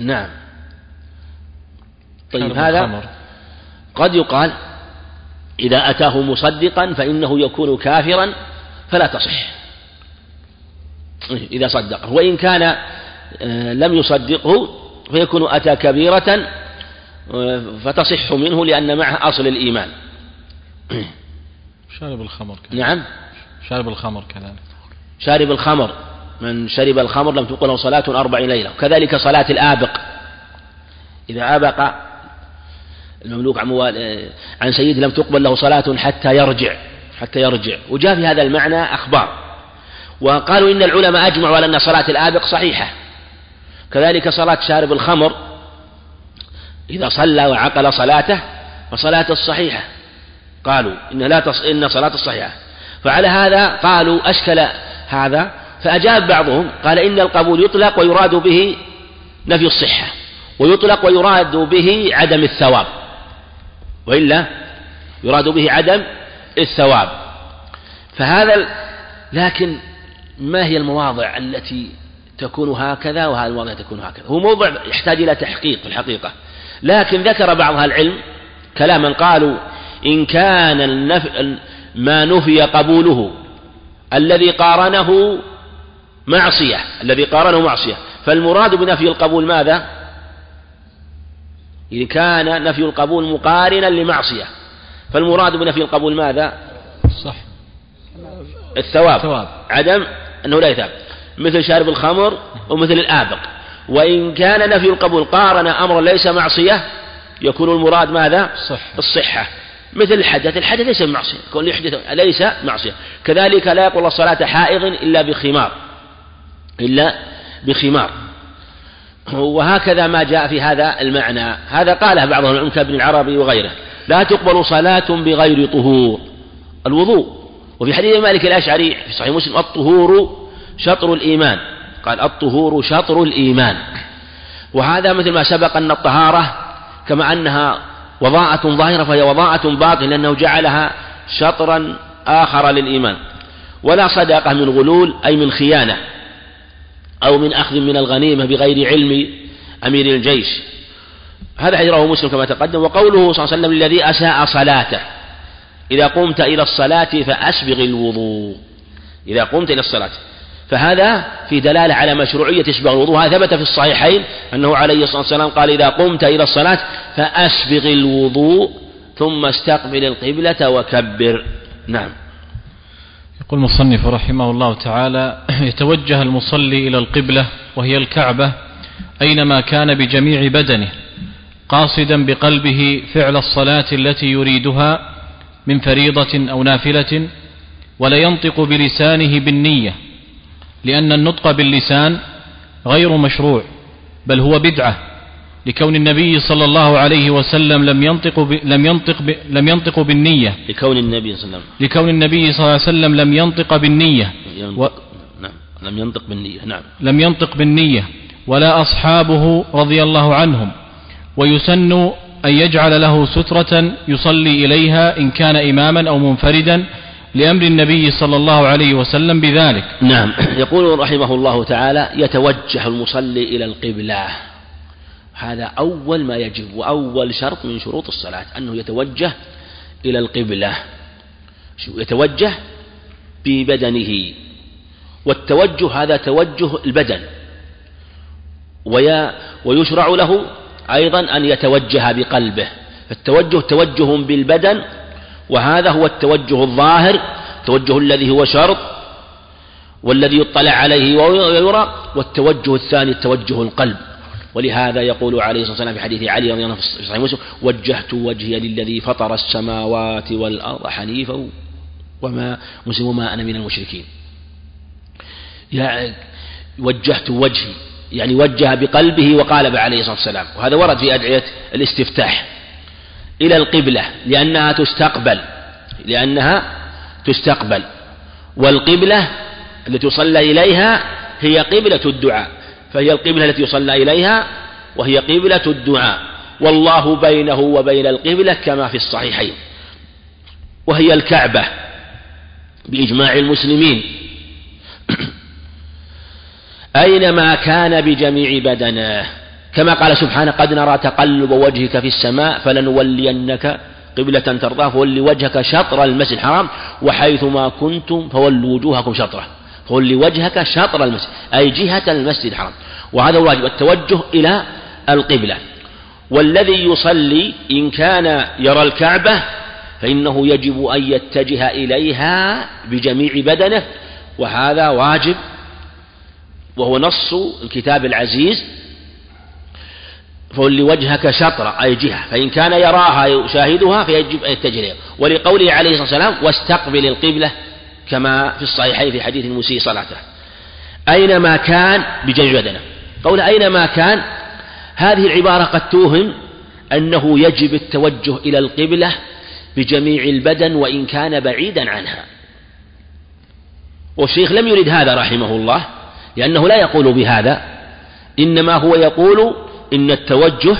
نعم. طيب هذا قد يقال إذا أتاه مصدقا فإنه يكون كافرا فلا تصح إذا صدقه، وإن كان لم يصدقه فيكون أتى كبيرة فتصح منه لأن معه أصل الإيمان. شارب الخمر كذلك. نعم شارب الخمر كذلك. شارب الخمر، من شرب الخمر لم تقل له صلاة أربع ليلة، كذلك صلاة الآبق إذا آبق المملوك عن سيد لم تقبل له صلاة حتى يرجع حتى يرجع وجاء في هذا المعنى أخبار، وقالوا إن العلماء أجمعوا على أن صلاة الآبق صحيحة، كذلك صلاة شارب الخمر إذا صلى وعقل صلاته فصلاة الصحيحة، قالوا إن لا تص... إن صلاة الصحيحة. فعلى هذا قالوا أشكل هذا، فأجاب بعضهم قال إن القبول يطلق ويراد به نفي الصحة، ويطلق ويراد به عدم الثواب، وإلا يراد به عدم الثواب. فهذا، لكن ما هي المواضع التي تكون هكذا وهذه المواضع تكون هكذا؟ هو موضع يحتاج إلى تحقيق الحقيقة، لكن ذكر بعض أهل العلم كلاما قالوا إن كان النف... ما نفي قبوله الذي قارنه معصية الذي قارنه معصية فالمراد بنفي القبول ماذا؟ إن كان نفي القبول مقارنا لمعصية فالمراد بنفي القبول ماذا؟ صح الثواب. ثواب. عدم أنه لا يثاب، مثل شارب الخمر ومثل الآبق. وإن كان نفي القبول قارن أمر ليس معصية يكون المراد ماذا؟ صح. الصحة، مثل الحدث، الحدث ليس معصية، كل يحدث ليس معصية. كذلك لا يقول الصلاة حائض إلا بخمار إلا بخمار وهكذا ما جاء في هذا المعنى. هذا قاله بعضهم كابن العربي وغيره، لا تقبل صلاة بغير طهور الوضوء. وفي حديث مالك الأشعري في صحيح مسلم الطهور شطر الإيمان، قال الطهور شطر الإيمان. وهذا مثل ما سبق أن الطهارة كما أنها وضاعة ظاهرة فهي وضاعة باطنة، لأنه جعلها شطرا آخر للإيمان. ولا صداقة من غلول أي من خيانة أو من أخذ من الغنيمة بغير علم أمير الجيش، هذا حديث رواه مسلم كما تقدم. وقوله صلى الله عليه وسلم للذي أساء صلاته إذا قمت إلى الصلاة فأسبغ الوضوء، إذا قمت إلى الصلاة، فهذا في دلالة على مشروعية إسباغ الوضوء. هذا ثبت في الصحيحين أنه عليه الصلاة والسلام قال إذا قمت إلى الصلاة فأسبغ الوضوء ثم استقبل القبلة وكبر. نعم. يقول المصنف رحمه الله تعالى يتوجه المصلي إلى القبلة وهي الكعبة أينما كان بجميع بدنه قاصدا بقلبه فعل الصلاة التي يريدها من فريضة أو نافلة، ولا ينطق بلسانه بالنية، لأن النطق باللسان غير مشروع بل هو بدعة، لكون النبي صلى الله عليه وسلم لم ينطق ب... لم ينطق ب... لم ينطق بالنية لكون النبي صلى الله عليه وسلم لكون النبي صلى الله عليه وسلم لم ينطق بالنية ينطق. و... نعم. لم ينطق بالنية نعم لم ينطق بالنية ولا أصحابه رضي الله عنهم. ويسن أن يجعل له سترة يصلي إليها إن كان إماما أو منفردا لأمر النبي صلى الله عليه وسلم بذلك. نعم. يقول رحمه الله تعالى يتوجه المصلي إلى القبلة، هذا أول ما يجب وأول شرط من شروط الصلاة أنه يتوجه إلى القبلة، يتوجه ببدنه. والتوجه هذا توجه البدن، ويشرع له أيضا أن يتوجه بقلبه. فالتوجه توجه بالبدن، وهذا هو التوجه الظاهر، التوجه الذي هو شرط والذي يطلع عليه ويرى. والتوجه الثاني التوجه القلب، ولهذا يقول عليه الصلاة والسلام في حديث علي رضي الله عنه في صحيح مسلم وجهت وجهي للذي فطر السماوات والأرض حنيفا وما مسلم ما أنا من المشركين. يعني وجهت وجهي يعني وجه بقلبه وقالب عليه الصلاة والسلام، وهذا ورد في أدعية الاستفتاح إلى القبلة لأنها تستقبل لأنها تستقبل والقبلة التي يصلى إليها هي قبلة الدعاء، فهي القبلة التي يصلى إليها وهي قبلة الدعاء، والله بينه وبين القبلة كما في الصحيحين، وهي الكعبة بإجماع المسلمين أينما كان بجميع بدنه. كما قال سبحانه: قد نرى تقلب وجهك في السماء فلنولينك قبلة ترضاه فولي وجهك شطر المسجد الحرام وحيثما كنتم فولوا وجوهكم شطره، فولي وجهك شطر المسجد أي جهة المسجد الحرام، وهذا واجب التوجه إلى القبلة. والذي يصلي إن كان يرى الكعبة فإنه يجب أن يتجه إليها بجميع بدنه، وهذا واجب وهو نص الكتاب العزيز: فولي وجهك شطر أي جهة، فإن كان يراها يشاهدها فيجب أن يتجه إليها. ولقوله عليه الصلاة والسلام: واستقبل القبلة، كما في الصحيحين في حديث المسيء صلاته أينما كان بجميع بدنه. قول أينما كان هذه العبارة قد توهم أنه يجب التوجه إلى القبلة بجميع البدن وإن كان بعيدا عنها، والشيخ لم يرد هذا رحمه الله لأنه لا يقول بهذا، إنما هو يقول إن التوجه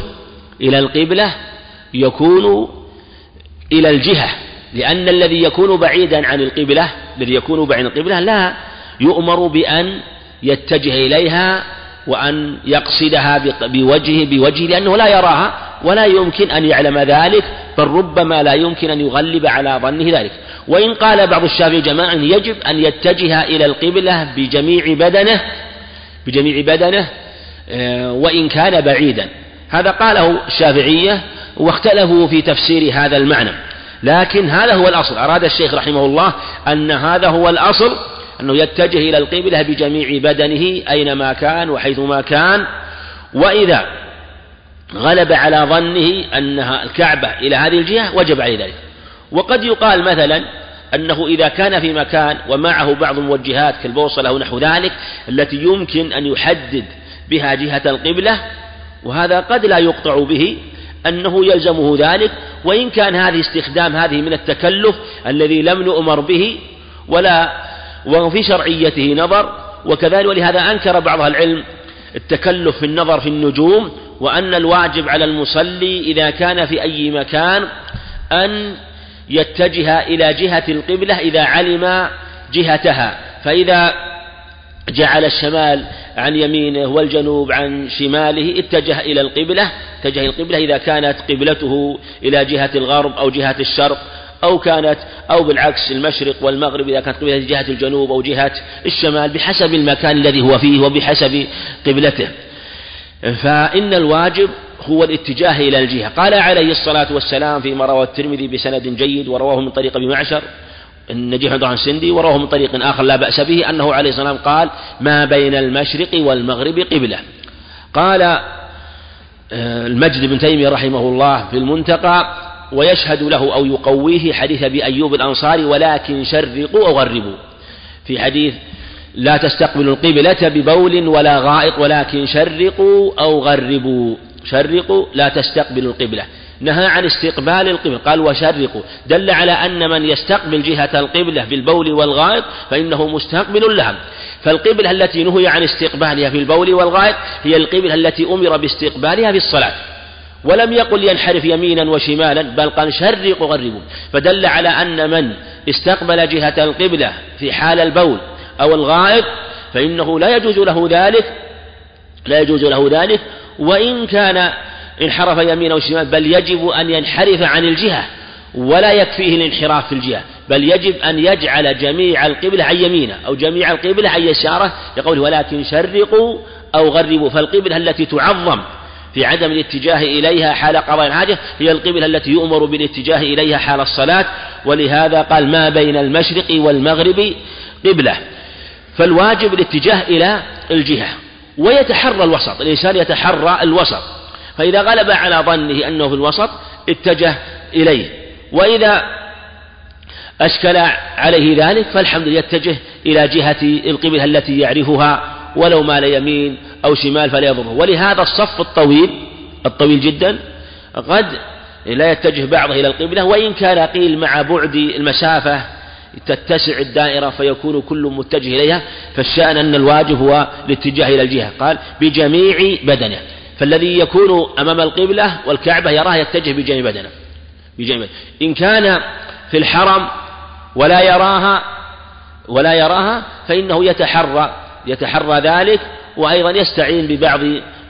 إلى القبلة يكون إلى الجهة، لأن الذي يكون بعيدا عن القبلة الذي يكون بعيد عن القبلة لا يؤمر بأن يتجه إليها وأن يقصدها بوجهه بوجهه لأنه لا يراها ولا يمكن أن يعلم ذلك، بل ربما لا يمكن أن يغلب على ظنه ذلك. وإن قال بعض الشافعي جماعة يجب أن يتجه إلى القبلة بجميع بدنه بجميع بدنه وإن كان بعيدا، هذا قاله الشافعية واختلفوا في تفسير هذا المعنى، لكن هذا هو الأصل. أراد الشيخ رحمه الله أن هذا هو الأصل، أنه يتجه إلى القبلة بجميع بدنه أينما كان وحيثما كان، وإذا غلب على ظنه أنها الكعبة إلى هذه الجهة وجب عليه ذلك. وقد يقال مثلا أنه إذا كان في مكان ومعه بعض الموجهات كالبوصلة ونحو ذلك التي يمكن أن يحدد بها جهة القبلة، وهذا قد لا يقطع به، أنه يلزمه ذلك، وإن كان هذه استخدام هذه من التكلف الذي لم نؤمر به ولا وفي شرعيته نظر. وكذلك ولهذا أنكر بعض العلم التكلف في النظر في النجوم، وأن الواجب على المصلي إذا كان في أي مكان أن يتجه إلى جهة القبلة إذا علم جهتها، فإذا جعل الشمال عن يمينه والجنوب عن شماله اتجه إلى القبلة اتجه إلى القبلة إذا كانت قبلته إلى جهة الغرب أو جهة الشرق، أو كانت أو بالعكس المشرق والمغرب إذا كانت قبلته جهة الجنوب أو جهة الشمال، بحسب المكان الذي هو فيه وبحسب قبلته، فإن الواجب هو الاتجاه إلى الجهة. قال عليه الصلاة والسلام فيما رواه الترمذي بسند جيد ورواه من طريق أبي معشر النجيح عن السندي ورواه من طريق آخر لا بأس به، أنه عليه الصلاة والسلام قال: ما بين المشرق والمغرب قبلة. قال المجد بن تيمية رحمه الله في المنتقى: ويشهد له أو يقويه حديث أبي أيوب الأنصاري: ولكن شرقوا أو غربوا، في حديث: لا تستقبلوا القبلة ببول ولا غائط ولكن شرقوا أو غربوا. شرقوا لا تستقبلوا القبلة، نهى عن استقبال القبلة، قال وشرقوا، دل على أن من يستقبل جهة القبلة بالبول والغائط فإنه مستقبل لها. فالقبلة التي نهي عن استقبالها في البول والغائط هي القبلة التي أمر باستقبالها في الصلاة، ولم يقل ينحرف يمينا وشمالا، بل قال شرق وغربوا، فدل على أن من استقبل جهة القبلة في حال البول أو الغائط فإنه لا يجوز له ذلك لا يجوز له ذلك وإن كان انحرف يمينا وشمالا، بل يجب أن ينحرف عن الجهة، ولا يكفيه الانحراف في الجهة، بل يجب أن يجعل جميع القبلة عن يمينه أو جميع القبلة عن يساره، يقول: ولكن شرقوا أو غربوا. فالقبلة التي تعظم في عدم الاتجاه إليها حال قضاء الحاجة هي القبلة التي يؤمر بالاتجاه إليها حال الصلاة، ولهذا قال: ما بين المشرق والمغرب قبلة. فالواجب الاتجاه إلى الجهة، ويتحرى الوسط، الإنسان يتحرى الوسط، فإذا غلب على ظنه أنه في الوسط اتجه إليه، وإذا أشكل عليه ذلك فالحمد لله يتجه إلى جهة القبلة التي يعرفها، ولو مال يمين أو شمال فلا يضره. ولهذا الصف الطويل الطويل جدا قد لا يتجه بعضه إلى القبلة، وإن كان قيل مع بعد المسافة تتسع الدائرة فيكون كل متجه إليها، فالشأن أن الواجب هو الاتجاه إلى الجهة، قال بجميع بدنه، فالذي يكون أمام القبلة والكعبة يراها يتجه بجميع بدنه بجميع بدنه. إن كان في الحرم ولا يراها ولا يراها فإنه يتحرى يتحرى ذلك، وأيضا يستعين ببعض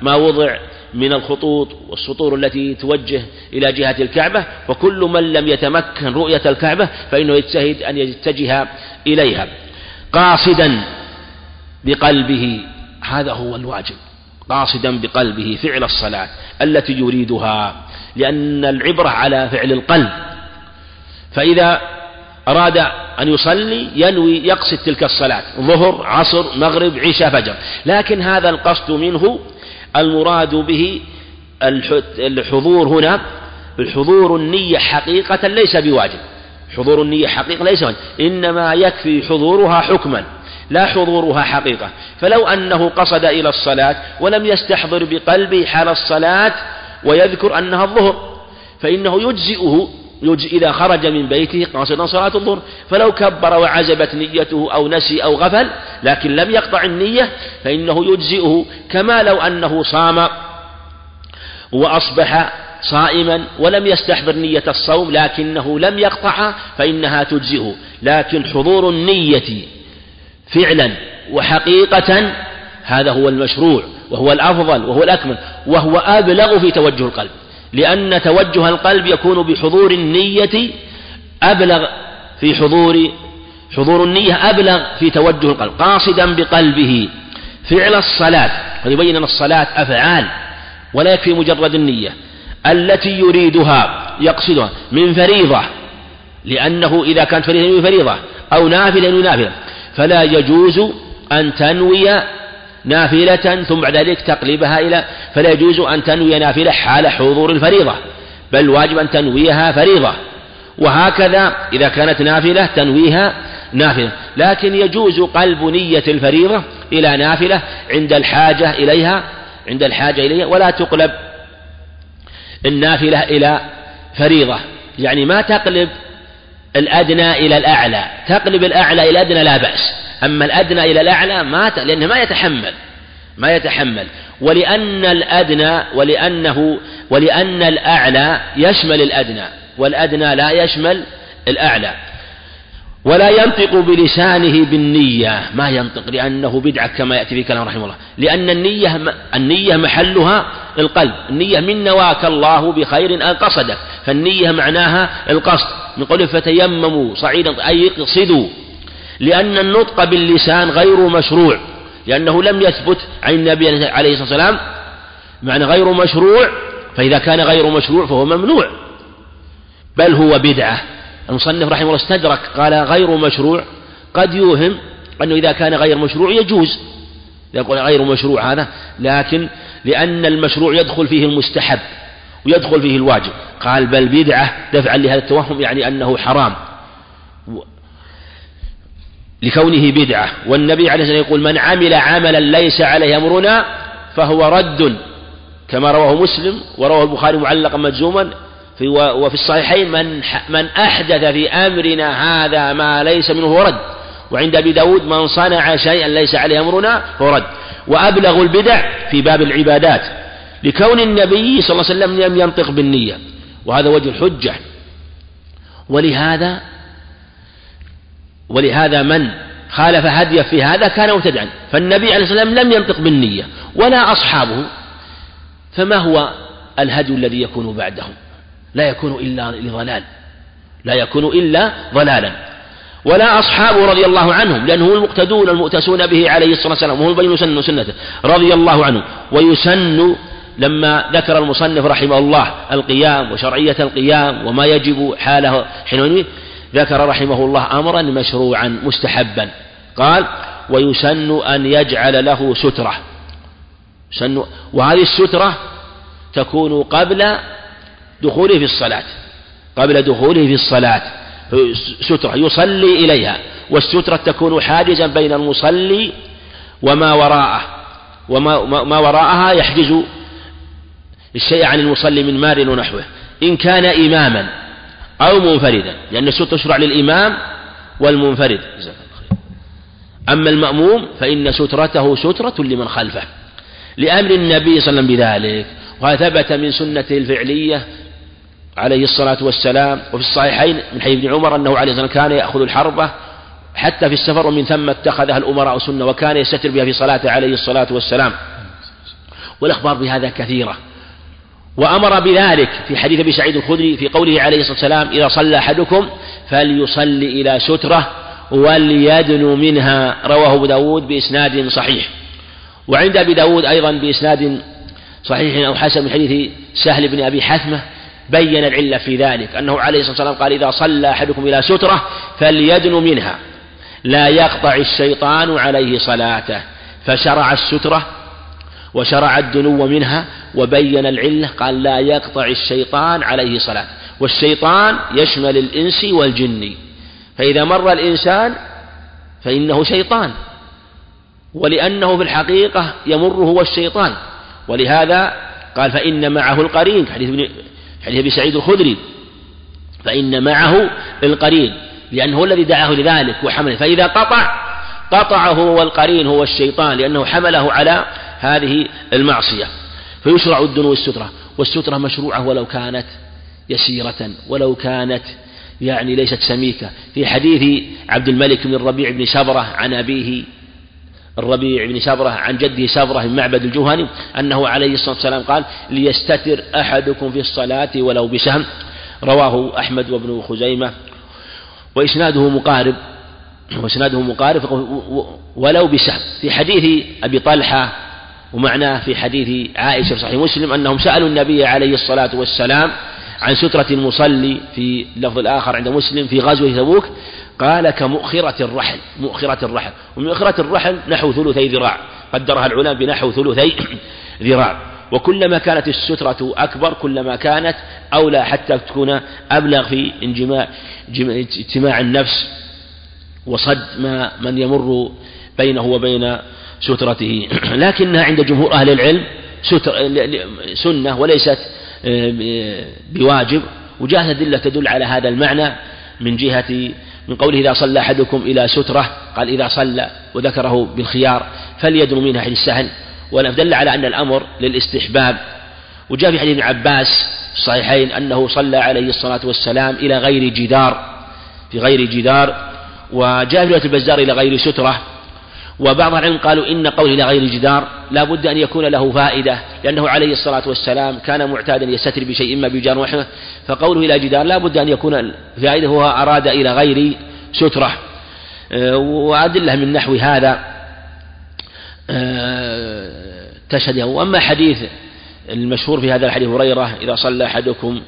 ما وضع من الخطوط والسطور التي توجه إلى جهة الكعبة، وكل من لم يتمكن رؤية الكعبة فإنه يجتهد أن يتجه إليها قاصدا بقلبه. هذا هو الواجب، قاصدا بقلبه فعل الصلاة التي يريدها، لأن العبرة على فعل القلب. فإذا أراد أن يصلي ينوي يقصد تلك الصلاة ظهر عصر مغرب عشاء فجر، لكن هذا القصد منه المراد به الحضور هنا، الحضور النية حقيقة ليس بواجب، حضور النية حقيقة ليس واجب، إنما يكفي حضورها حكما لا حضورها حقيقة. فلو أنه قصد إلى الصلاة ولم يستحضر بقلبه حال الصلاة ويذكر أنها الظهر فإنه يجزئه إذا خرج من بيته قاصدا صلاة الظهر، فلو كبر وعزبت نيته أو نسي أو غفل لكن لم يقطع النية فإنه يجزئه، كما لو أنه صام وأصبح صائما ولم يستحضر نية الصوم لكنه لم يقطعها فإنها تجزئه. لكن حضور النية فعلا وحقيقة هذا هو المشروع وهو الأفضل وهو الأكمل وهو أبلغ في توجه القلب، لأن توجه القلب يكون بحضور النية أبلغ في حضور حضور النية أبلغ في توجه القلب. قاصدا بقلبه فعل الصلاة، قد يبين أن الصلاة أفعال ولا يكفي مجرد النية التي يريدها يقصدها من فريضة، لأنه إذا كانت فريضة من فريضة أو نافلة من نافلة فلا يجوز أن تنوي نافلة ثم بعد ذلك تقلبها إلى، فلا يجوز أن تنوي نافلة حال حضور الفريضة، بل واجب أن تنويها فريضة، وهكذا إذا كانت نافلة تنويها نافلة. لكن يجوز قلب نية الفريضة إلى نافلة عند الحاجة إليها عند الحاجة إليها ولا تقلب النافلة إلى فريضة، يعني ما تقلب الأدنى إلى الأعلى، تقلب الأعلى إلى الأدنى لا بأس، أما الأدنى إلى الأعلى ما ت... لأنه ما يتحمل ما يتحمل ولأن الأدنى ولأنه ولأن الأعلى يشمل الأدنى والأدنى لا يشمل الأعلى. ولا ينطق بلسانه بالنية، ما ينطق لأنه بدعة كما يأتي في كلام رحمه الله، لأن النية النية محلها القلب، النية من نواك الله بخير أن قصدك، فالنية معناها القصد، من قوله فتيمموا صعيدا أي اقصدوا، لأن النطق باللسان غير مشروع لأنه لم يثبت عن النبي عليه الصلاة والسلام معنى غير مشروع، فإذا كان غير مشروع فهو ممنوع بل هو بدعة. المصنف رحمه الله استدرك قال غير مشروع، قد يوهم أنه إذا كان غير مشروع يجوز يقول غير مشروع هذا، لكن لأن المشروع يدخل فيه المستحب ويدخل فيه الواجب، قال بل بدعة دفعا لهذا التوهم، يعني أنه حرام لكونه بدعة. والنبي عليه الصلاة والسلام يقول من عمل عملا ليس عليه أمرنا فهو رد، كما رواه مسلم ورواه البخاري معلقا مجزوما في وفي الصحيحين من من أحدث في أمرنا هذا ما ليس منه رد، وعند أبي داود من صنع شيئا ليس عليه أمرنا فهو رد. وأبلغ البدع في باب العبادات لكون النبي صلى الله عليه وسلم لم ينطق بالنية، وهذا وجه الحجة. ولهذا ولهذا من خالف هديه في هذا كان مبتدعا، فالنبي عليه الصلاة والسلام لم ينطق بالنية ولا أصحابه، فما هو الهدي الذي يكون بعدهم؟ لا يكون إلا لضلال، لا يكون إلا ضلالا. ولا أصحابه رضي الله عنهم، لأنهم المقتدون المؤتسون به عليه الصلاة والسلام، وهم بين يسن سنته رضي الله عنه. ويسن لما ذكر المصنف رحمه الله القيام وشرعية القيام وما يجب حاله حينئذ، ذكر رحمه الله أمرا مشروعا مستحبا، قال ويسن أن يجعل له سترة، سن وهذه السترة تكون قبل دخوله في الصلاة، قبل دخوله في الصلاة سترة يصلي إليها، والسترة تكون حاجزا بين المصلي وما وراءه، وما ما وراءها يحجز الشيء عن المصلي من مار ونحوه إن كان إماما أو منفردا، لأن السترة تشرع للإمام والمنفرد. أما المأموم فإن سترته سترة لمن خلفه لأمر النبي صلى الله عليه وسلم بذلك، وثبت من سنته الفعلية عليه الصلاة والسلام. وفي الصحيحين من حديث ابن عمر أنه عليه الصلاة والسلام كان يأخذ الحربة حتى في السفر، ومن ثم اتخذها الأمراء سنة، وكان يستتر بها في صلاته عليه الصلاة والسلام. والأخبار بهذا كثيرة. وأمر بذلك في حديث أبي سعيد الخدري في قوله عليه الصلاة والسلام: إذا صلى أحدكم فليصلي إلى سترة وليدنو منها. رواه أبو داود بإسناد صحيح. وعند أبي داود أيضا بإسناد صحيح أو حسن من حديث سهل بن أبي حثمة بين العلة في ذلك، أنه عليه الصلاة والسلام قال: إذا صلى أحدكم إلى سترة فليدنو منها لا يقطع الشيطان عليه صلاته، فشرع السترة وشرع الدنو منها وبين العلة، قال: لا يقطع الشيطان عليه صلاته. والشيطان يشمل الإنس والجن، فإذا مر الإنسان فإنه شيطان، ولأنه في الحقيقة يمر هو الشيطان، ولهذا قال: فإن معه القرين، حديث أبي سعيد الخدري، فإن معه القرين، لأنه الذي دعاه لذلك وحمله، فإذا قطع قطعه هو القرين هو الشيطان، لأنه حمله على هذه المعصية. فيشرع الدنو والسترة، والسترة مشروعة ولو كانت يسيرة، ولو كانت يعني ليست سميكة. في حديث عبد الملك بن الربيع بن سبرة عن أبيه الربيع بن سبرة عن جده سبرة من معبد الجهني أنه عليه الصلاة والسلام قال: ليستتر أحدكم في الصلاة ولو بسهم. رواه أحمد وابن خزيمة، وإسناده مقارب وإسناده مقارب ولو بسهم. في حديث أبي طلحة ومعناه في حديث عائشة في صحيح مسلم أنهم سألوا النبي عليه الصلاة والسلام عن سترة المصلي، في اللفظ الآخر عند مسلم في غزوة تبوك قال: كمؤخرة الرحل. مؤخرة الرحل، ومؤخرة الرحل نحو ثلثي ذراع، قدرها العلماء بنحو ثلثي ذراع. وكلما كانت السترة أكبر كلما كانت أولى، حتى تكون أبلغ في انجماع اجتماع النفس وصد ما من يمر بينه وبين سترته. لكنها عند جمهور أهل العلم سنة وليست بواجب، وجاءت أدلة تدل على هذا المعنى من جهة من قوله: إذا صلى أحدكم إلى سترة، قال: إذا صلى، وذكره بالخيار، فليدنو منها، حديث سهل، ودل على أن الأمر للاستحباب. وجاء في حديث ابن عباس الصحيحين أنه صلى عليه الصلاة والسلام إلى غير جدار، في غير جدار. وجاء في رواية البزار إلى غير سترة. وبعض العلم قالوا إن قوله إلى غير جدار لا بد أن يكون له فائدة، لأنه عليه الصلاة والسلام كان معتادا يستتر بشيء إما بجدار وحده، فقوله إلى جدار لا بد أن يكون فائدة، هو أراد إلى غير سترة. وأدله من نحو هذا تشهده. وأما حديث المشهور في هذا الحديث هريرة: إذا صلى أحدكم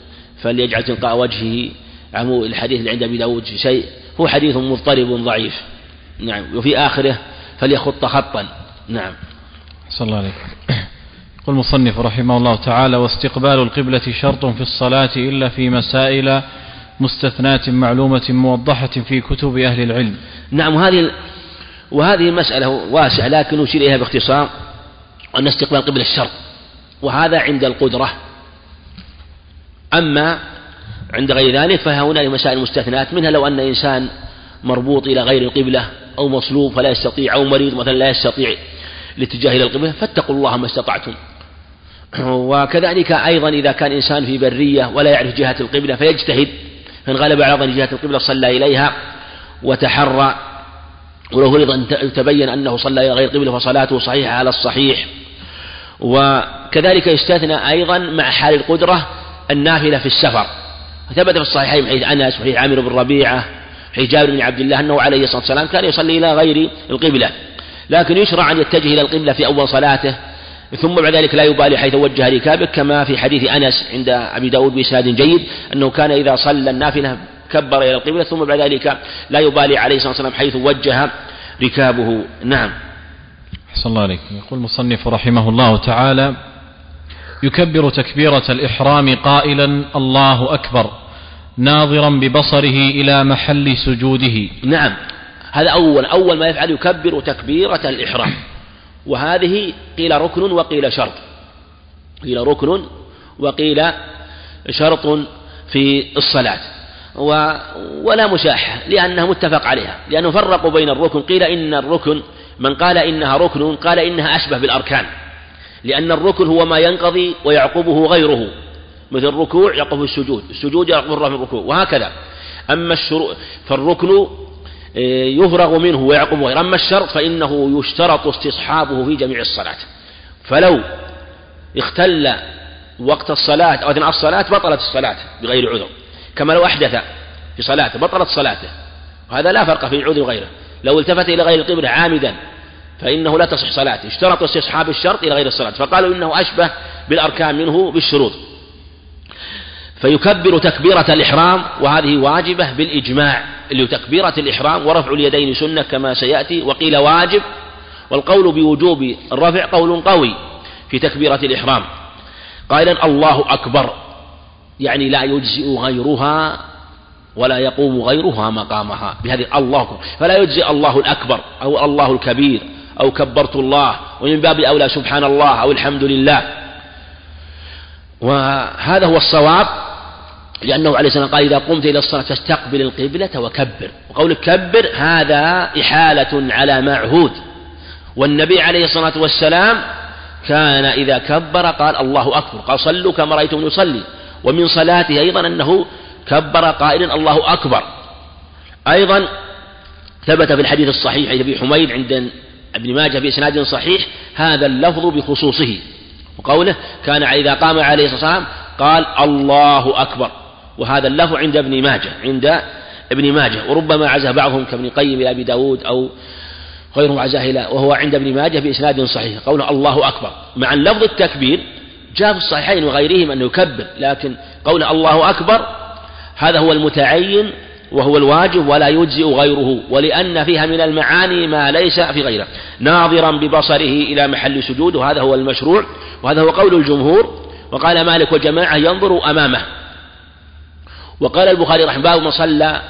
فليجعل تلقاء وجهه عمو، الحديث اللي عند أبي داود شيء، هو حديث مضطرب ضعيف. نعم. وفي آخره: فليخط خطا. نعم. صلى الله عليكم. يقول المصنف رحمه الله تعالى: واستقبال القبلة شرط في الصلاة إلا في مسائل مستثناة معلومة موضحة في كتب أهل العلم. نعم. هذه وهذه المسألة واسعة، لكن أشير إليها باختصار. أن استقبال القبلة الشرط، وهذا عند القدرة. أما عند غير ذلك فهناك مسائل مستثناة منها لو أن إنسان مربوط إلى غير القبلة أو مصلوب فلا يستطيع، أو مريض مثلا لا يستطيع الاتجاه إلى القبلة، فاتقوا الله ما استطعتم. وكذلك أيضا إذا كان إنسان في برية ولا يعرف جهة القبلة فيجتهد، فإن غلب على ظن جهة القبلة صلى إليها وتحرى، ولو أيضا تبين أنه صلى إلى غير القبلة فصلاته صحيحة على الصحيح. وكذلك يستثنى أيضا مع حال القدرة النافلة في السفر، ثبت في الصحيحين حديث أنس وحديث عامر بن ربيعة جابر بن عبد الله أنه عليه الصلاة والسلام كان يصلي إلى غير القبلة، لكن يشرع أن يتجه إلى القبلة في أول صلاته، ثم بعد ذلك لا يبالي حيث وجه ركابه، كما في حديث أنس عند أبي داود بإسناد جيد أنه كان إذا صلى النافلة كبر إلى القبلة، ثم بعد ذلك لا يبالي عليه الصلاة والسلام حيث وجه ركابه. نعم. أحسن الله عليكم. يقول المصنف رحمه الله تعالى: يكبر تكبيرة الإحرام قائلا: الله أكبر، ناظرا ببصره إلى محل سجوده. نعم. هذا أول أول ما يفعل، يكبر تكبيرة الإحرام. وهذه قيل ركن وقيل شرط، قيل ركن وقيل شرط في الصلاة، و ولا مشاحة لأنها متفق عليها، لأنه فرقوا بين الركن. قيل إن الركن، من قال إنها ركن قال إنها أشبه بالأركان، لأن الركن هو ما ينقضي ويعقبه غيره، مثل الركوع يعقب السجود، السجود يعقب الركوع، وهكذا. أما الشروط فالركن يفرغ منه ويعقب غيره. أما الشرط فإنه يشترط استصحابه في جميع الصلاة، فلو اختل وقت الصلاة أو أثناء الصلاة بطلت الصلاة بغير عذر، كما لو أحدث في صلاته بطلت صلاته، وهذا لا فرق في عذر وغيره. لو التفت إلى غير القبلة عامدا فإنه لا تصح صلاته، اشترطوا استصحاب الشرط إلى غير الصلاة، فقالوا إنه أشبه بالأركان منه بالشروط. فيكبر تكبيرة الإحرام، وهذه واجبة بالإجماع اللي تكبيرة الإحرام، ورفع اليدين سنة كما سيأتي، وقيل واجب، والقول بوجوب الرفع قول قوي في تكبيرة الإحرام قائلا الله أكبر، يعني لا يجزئ غيرها ولا يقوم غيرها مقامها بهذه الله أكبر. فلا يجزئ الله الأكبر أو الله الكبير أو كبرت الله، ومن باب الأولى سبحان الله أو الحمد لله. وهذا هو الصواب، لأنه عليه السلام قال إذا قمت إلى الصلاة فاستقبل القبلة وكبر، وقول كبر هذا إحالة على معهود، والنبي عليه الصلاة والسلام كان إذا كبر قال الله أكبر، قال صلوا كما رأيتم يصلي، ومن صلاته أيضا أنه كبر قائلا الله أكبر. أيضا ثبت في الحديث الصحيح عند أبي حميد عند ابن ماجه بإسناد صحيح هذا اللفظ بخصوصه، وقوله كان إذا قام عليه الصلاة والسلام قال الله أكبر، وهذا اللفظ عند ابن ماجه عند ابن ماجه وربما عزاه بعضهم كابن قيم إلى أبي داود أو غيره عزاه إلى، وهو عند ابن ماجه بإسناد صحيح قوله الله أكبر، مع اللفظ التكبير جاء في الصحيحين وغيرهم أنه يكبر، لكن قوله الله أكبر هذا هو المتعين وهو الواجب ولا يجزئ غيره، ولأن فيها من المعاني ما ليس في غيره، ناظرا ببصره إلى محل سجود، وهذا هو المشروع وهذا هو قول الجمهور. وقال مالك وجماعة ينظر أمامه، وقال البخاري رحمه الله من صلى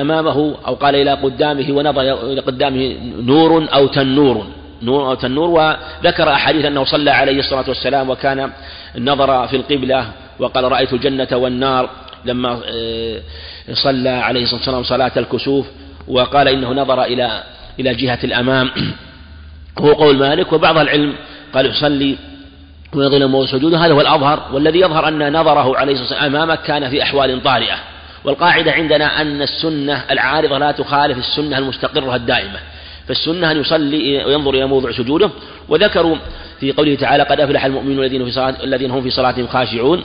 أمامه أو قال إلى قدامه ونظر إلى قدامه نور أو تنور نور أو تنور، وذكر أحاديث أنه صلى عليه الصلاة والسلام وكان النظر في القبلة، وقال رأيت الجنة والنار لما صلى عليه الصلاة والسلام صلاة الكسوف، وقال إنه نظر إلى إلى جهة الأمام، هو قول مالك. وبعض العلم قال يصلي ويظل موضع سجوده، هذا هو الأظهر، والذي يظهر أن نظره عليه الصلاة والسلام أمامك كان في أحوال طارئة، والقاعدة عندنا أن السنة العارضة لا تخالف السنة المستقرة الدائمة، فالسنة أن يصلي وينظر إلى موضع سجوده. وذكروا في قوله تعالى قد أفلح المؤمنون الذين في صلاة الذين هم في صلاتهم خاشعون،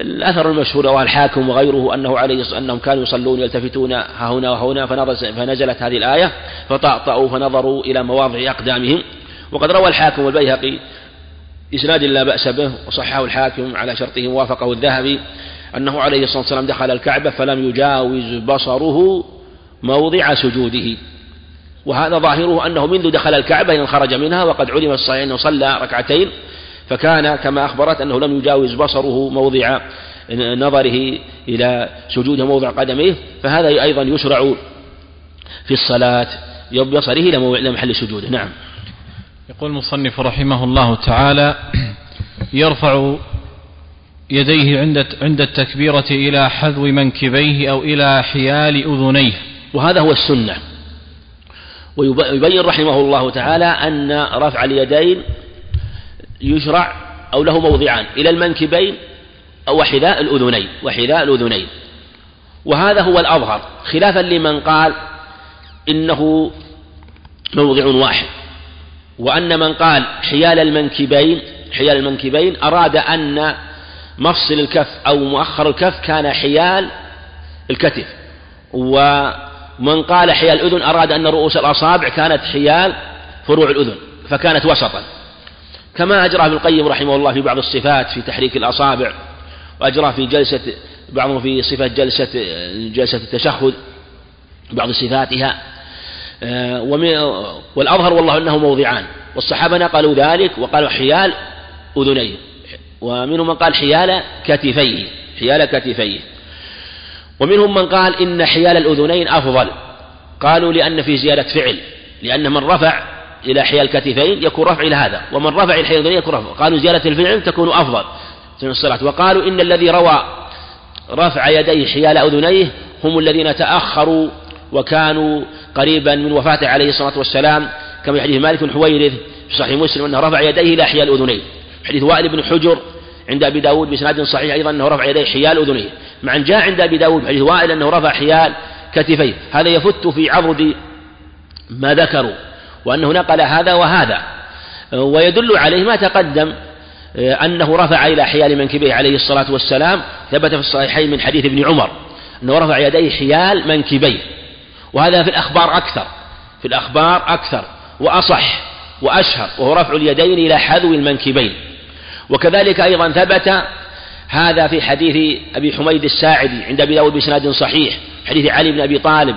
الأثر المشهور والحاكم وغيره أنه عليه أنهم كانوا يصلون يلتفتون ها هنا وهنا، فنزلت هذه الآية فطأطأوا فنظروا إلى مواضع أقدامهم. وقد روى الحاكم والبيهقي إسناد لا بأس به، وصححه الحاكم على شرطه وافقه الذهبي أنه عليه الصلاة والسلام دخل الكعبة فلم يجاوز بصره موضع سجوده، وهذا ظاهره أنه منذ دخل الكعبة إن خرج منها، وقد علم الصحيح أنه صلى ركعتين، فكان كما أخبرت أنه لم يجاوز بصره موضع نظره إلى سجوده موضع قدميه، فهذا أيضا يشرع في الصلاة بصره إلى محل سجوده. نعم. يقول المصنف رحمه الله تعالى يرفع يديه عند التكبيرة إلى حذو منكبيه أو إلى حيال أذنيه، وهذا هو السنة. ويبين رحمه الله تعالى أن رفع اليدين يشرع أو له موضعان، إلى المنكبين أو حذاء الأذنين وحذاء الأذنين، وهذا هو الأظهر، خلافا لمن قال إنه موضع واحد، وأن من قال حيال المنكبين حيال المنكبين أراد أن مفصل الكف أو مؤخر الكف كان حيال الكتف، ومن قال حيال الأذن أراد أن رؤوس الأصابع كانت حيال فروع الأذن فكانت وسطا، كما أجرى ابن القيم رحمه الله في بعض الصفات في تحريك الأصابع، وأجرى في جلسة بعضهم في صفة جلسة جلسة التشهد بعض صفاتها. والأظهر والله أنه موضعان، والصحابة نقلوا ذلك وقالوا حيال أذنيه، ومنهم من قال حيال كتفيه حيال كتفيه ومنهم من قال إن حيال الأذنين أفضل، قالوا لأن في زيادة فعل، لأن من رفع إلى حيال الكتفين يكون رفع إلى هذا، ومن رفع إلى حيال الأذنين يكون رفع، قالوا زيادة الفعل تكون أفضل في الصلاة. وقالوا إن الذي روى رفع يديه حيال أذنيه هم الذين تأخروا وكانوا قريبا من وفاته عليه الصلاة والسلام، كما يحديث مالك بن حويرث في صحيح مسلم أنه رفع يديه إلى حيال أذنيه، حديث وائل بن حجر عند أبي داود بسناد صحيح أيضا أنه رفع يديه حيال أذنيه، مع أن جاء عند أبي داود حديث وائل أنه رفع حيال كتفيه، هذا يفت في عضد ما ذكروا، وأنه نقل هذا وهذا، ويدل عليه ما تقدم أنه رفع إلى حيال منكبيه عليه الصلاة والسلام ثبت في الصحيحين من حديث ابن عمر أنه رفع يديه حيال منكبيه، وهذا في الأخبار أكثر في الأخبار أكثر وأصح وأشهر، وهو رفع اليدين إلى حذو المنكبين. وكذلك أيضا ثبت هذا في حديث أبي حميد الساعدي عند أبي داود بإسناد صحيح، حديث علي بن أبي طالب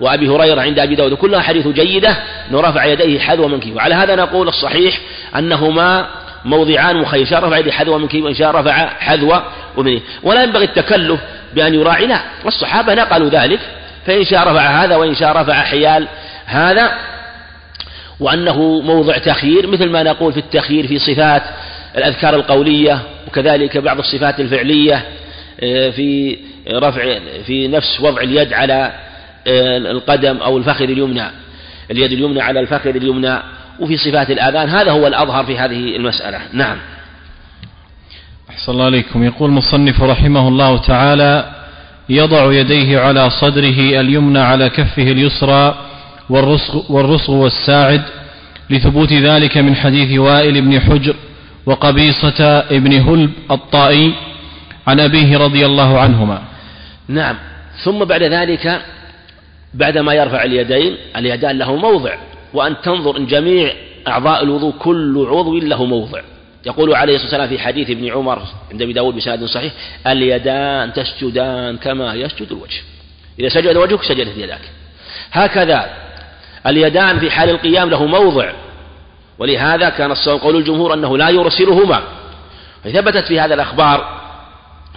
وأبي هريرة عند أبي داود، كلها حديث جيدة أنه رفع يديه حذو منكبيه. وعلى هذا نقول الصحيح أنهما موضعان مخير، شاء رفع يديه حذو منكبيه وإن شاء رفع حذو أذنيه، ولا ينبغي التكلف بأن يراعي، لا، والصحابة نقلوا ذلك، فإن شاء رفع هذا وإن شاء رفع حيال هذا، وأنه موضع تخيير مثل ما نقول في التخيير في صفات الأذكار القولية وكذلك بعض الصفات الفعلية في رفع في نفس وضع اليد على القدم أو الفخذ اليمنى، اليد اليمنى على الفخذ اليمنى، وفي صفات الآذان. هذا هو الأظهر في هذه المسألة. نعم. أحسن الله عليكم. يقول مصنف رحمه الله تعالى: يضع يديه على صدره اليمنى على كفه اليسرى والرسغ, والرسغ والساعد، لثبوت ذلك من حديث وائل بن حجر وقبيصة بن هلب الطائي عن أبيه رضي الله عنهما. نعم. ثم بعد ذلك بعدما يرفع اليدين، اليدان له موضع، وأن تنظر إن جميع أعضاء الوضوء كل عضو له موضع. يقول عليه الصلاة والسلام في حديث ابن عمر عند أبي داود بسند صحيح: اليدان تسجدان كما يسجد الوجه، إذا سجد وجهك سجدت يداك. هكذا اليدان في حال القيام له موضع، ولهذا كان الصواب قول الجمهور أنه لا يرسلهما. ثبتت في هذا الأخبار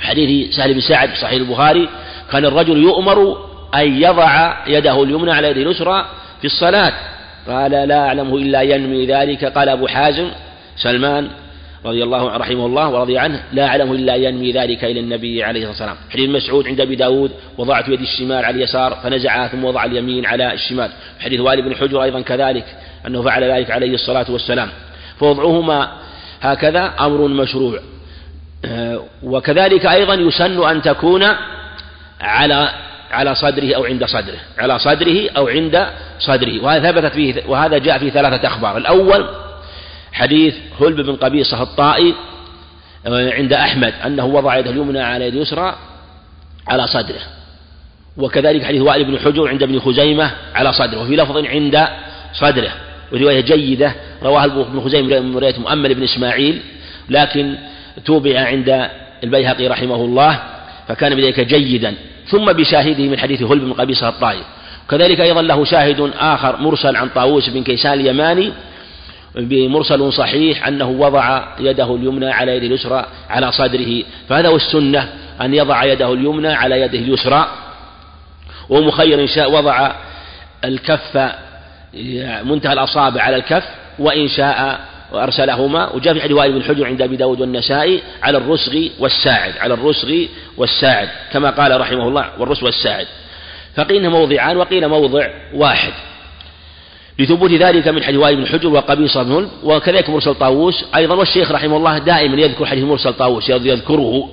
حديث سهل بن سعد صحيح البخاري: كان الرجل يؤمر أن يضع يده اليمنى على يده اليسرى في الصلاة، قال: لا أعلمه إلا ينمي ذلك. قال أبو حازم سلمان رضي الله عنه رحمه الله ورضي عنه: لا أعلمه إلا ينمي ذلك إلى النبي عليه الصلاة والسلام. حديث مسعود عند أبي داود: وضعت يدي الشمال على اليسار فنزعها ثم وضع اليمين على الشمال. حديث وائل بن حجر أيضا كذلك أنه فعل ذلك عليه الصلاة والسلام. فوضعهما هكذا أمر مشروع. وكذلك أيضا يسن أن تكون على على صدره أو عند صدره، على صدره أو عند صدره. وهذا ثبتت فيه، وهذا جاء في ثلاثة أخبار. الأول حديث هلب بن قبيصة الطائي عند أحمد أنه وضع يده اليمنى على يد اليسرى على صدره، وكذلك حديث وائل بن حجر عند ابن خزيمة على صدره، وفي لفظ عند صدره، ورواية جيدة رواها ابن خزيمة من رواية مؤمل بن إسماعيل، لكن توبع عند البيهقي رحمه الله فكان بذلك جيدا. ثم بشاهده من حديث هلب بن قبيصة الطائي. كذلك أيضا له شاهد آخر مرسل عن طاووس بن كيسان اليماني بمرسل صحيح أنه وضع يده اليمنى على يده اليسرى على صدره. فهذا هو السنة، أن يضع يده اليمنى على يده اليسرى، ومخير إن شاء وضع الكف منتهى الأصابع على الكف، وإن شاء وأرسلهما. وجاء في حديث وائل بن حجر عند أبي داود والنسائي على الرسغ والساعد، على الرسغ والساعد كما قال رحمه الله، والرسغ والساعد. فقيل موضعان وقيل موضع واحد، لثبوت ذلك من حديث وائل بن حجر وقبيصة بن هلب، وكذلك مرسل طاووس أيضا. والشيخ رحمه الله دائما يذكر حديث مرسل طاووس، يذكره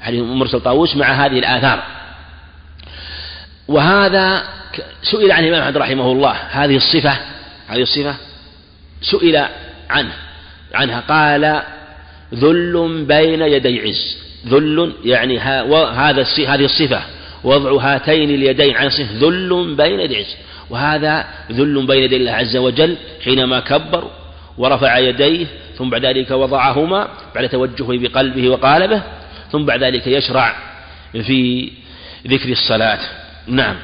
حديث مرسل طاووس مع هذه الآثار. وهذا سئل عن الإمام أحمد رحمه الله هذه الصفة، هذه الصفة سئل عنه عنها قال: ذل بين يدي عز. ذل يعني هذا هذه الصفة، وضع هاتين اليدين عن صفة ذل بين يدي عز. وهذا ذل بين يدي الله عز وجل حينما كبر ورفع يديه، ثم بعد ذلك وضعهما بعد توجهه بقلبه وقالبه، ثم بعد ذلك يشرع في ذكر الصلاة. نعم.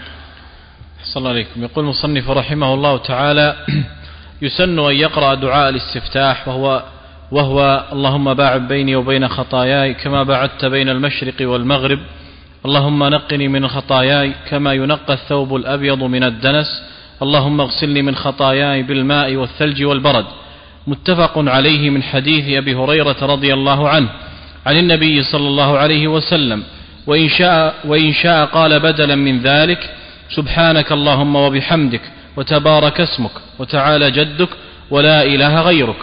صلى الله عليكم. يقول مصنف رحمه الله تعالى: يسن أن يقرأ دعاء الاستفتاح وهو, وهو اللهم باعد بيني وبين خطاياي كما باعدت بين المشرق والمغرب، اللهم نقني من خطاياي كما ينقى الثوب الأبيض من الدنس، اللهم اغسلني من خطاياي بالماء والثلج والبرد، متفق عليه من حديث أبي هريرة رضي الله عنه عن النبي صلى الله عليه وسلم. وإن شاء, وإن شاء قال بدلا من ذلك: سبحانك اللهم وبحمدك وتبارك اسمك وتعالى جدك ولا إله غيرك،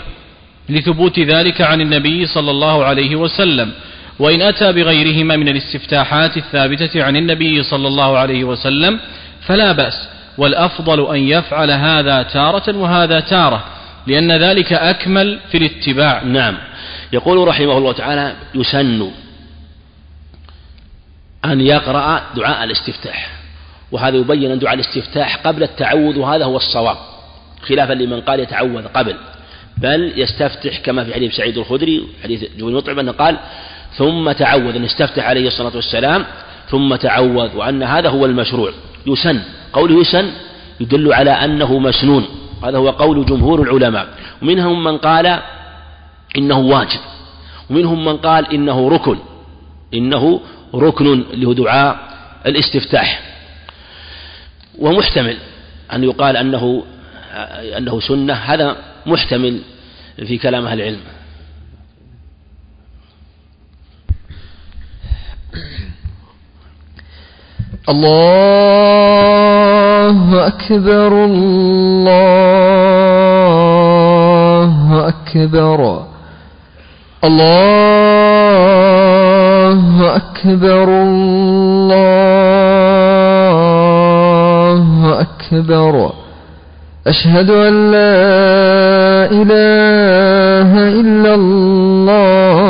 لثبوت ذلك عن النبي صلى الله عليه وسلم. وإن أتى بغيرهما من الاستفتاحات الثابتة عن النبي صلى الله عليه وسلم فلا بأس، والأفضل أن يفعل هذا تارة وهذا تارة، لأن ذلك أكمل في الاتباع. نعم. يقول رحمه الله تعالى: يسن أن يقرأ دعاء الاستفتاح، وهذا يبين أن دعاء الاستفتاح قبل التعوذ، وهذا هو الصواب خلافا لمن قال يتعوذ قبل، بل يستفتح كما في حديث سعيد الخدري حديث جبل مطعم أنه قال: ثم تعوذ، أن يستفتح عليه الصلاة والسلام ثم تعوذ، وأن هذا هو المشروع. يسن، قوله يسن يدل على أنه مسنون، هذا هو قول جمهور العلماء، ومنهم من قال إنه واجب، ومنهم من قال إنه ركن إنه ركن له دعاء الاستفتاح. ومحتمل أن يقال أنه أنه سنة، هذا محتمل في كلام أهل العلم. الله أكبر الله أكبر الله أكبر الله أكبر أشهد أن لا إله إلا الله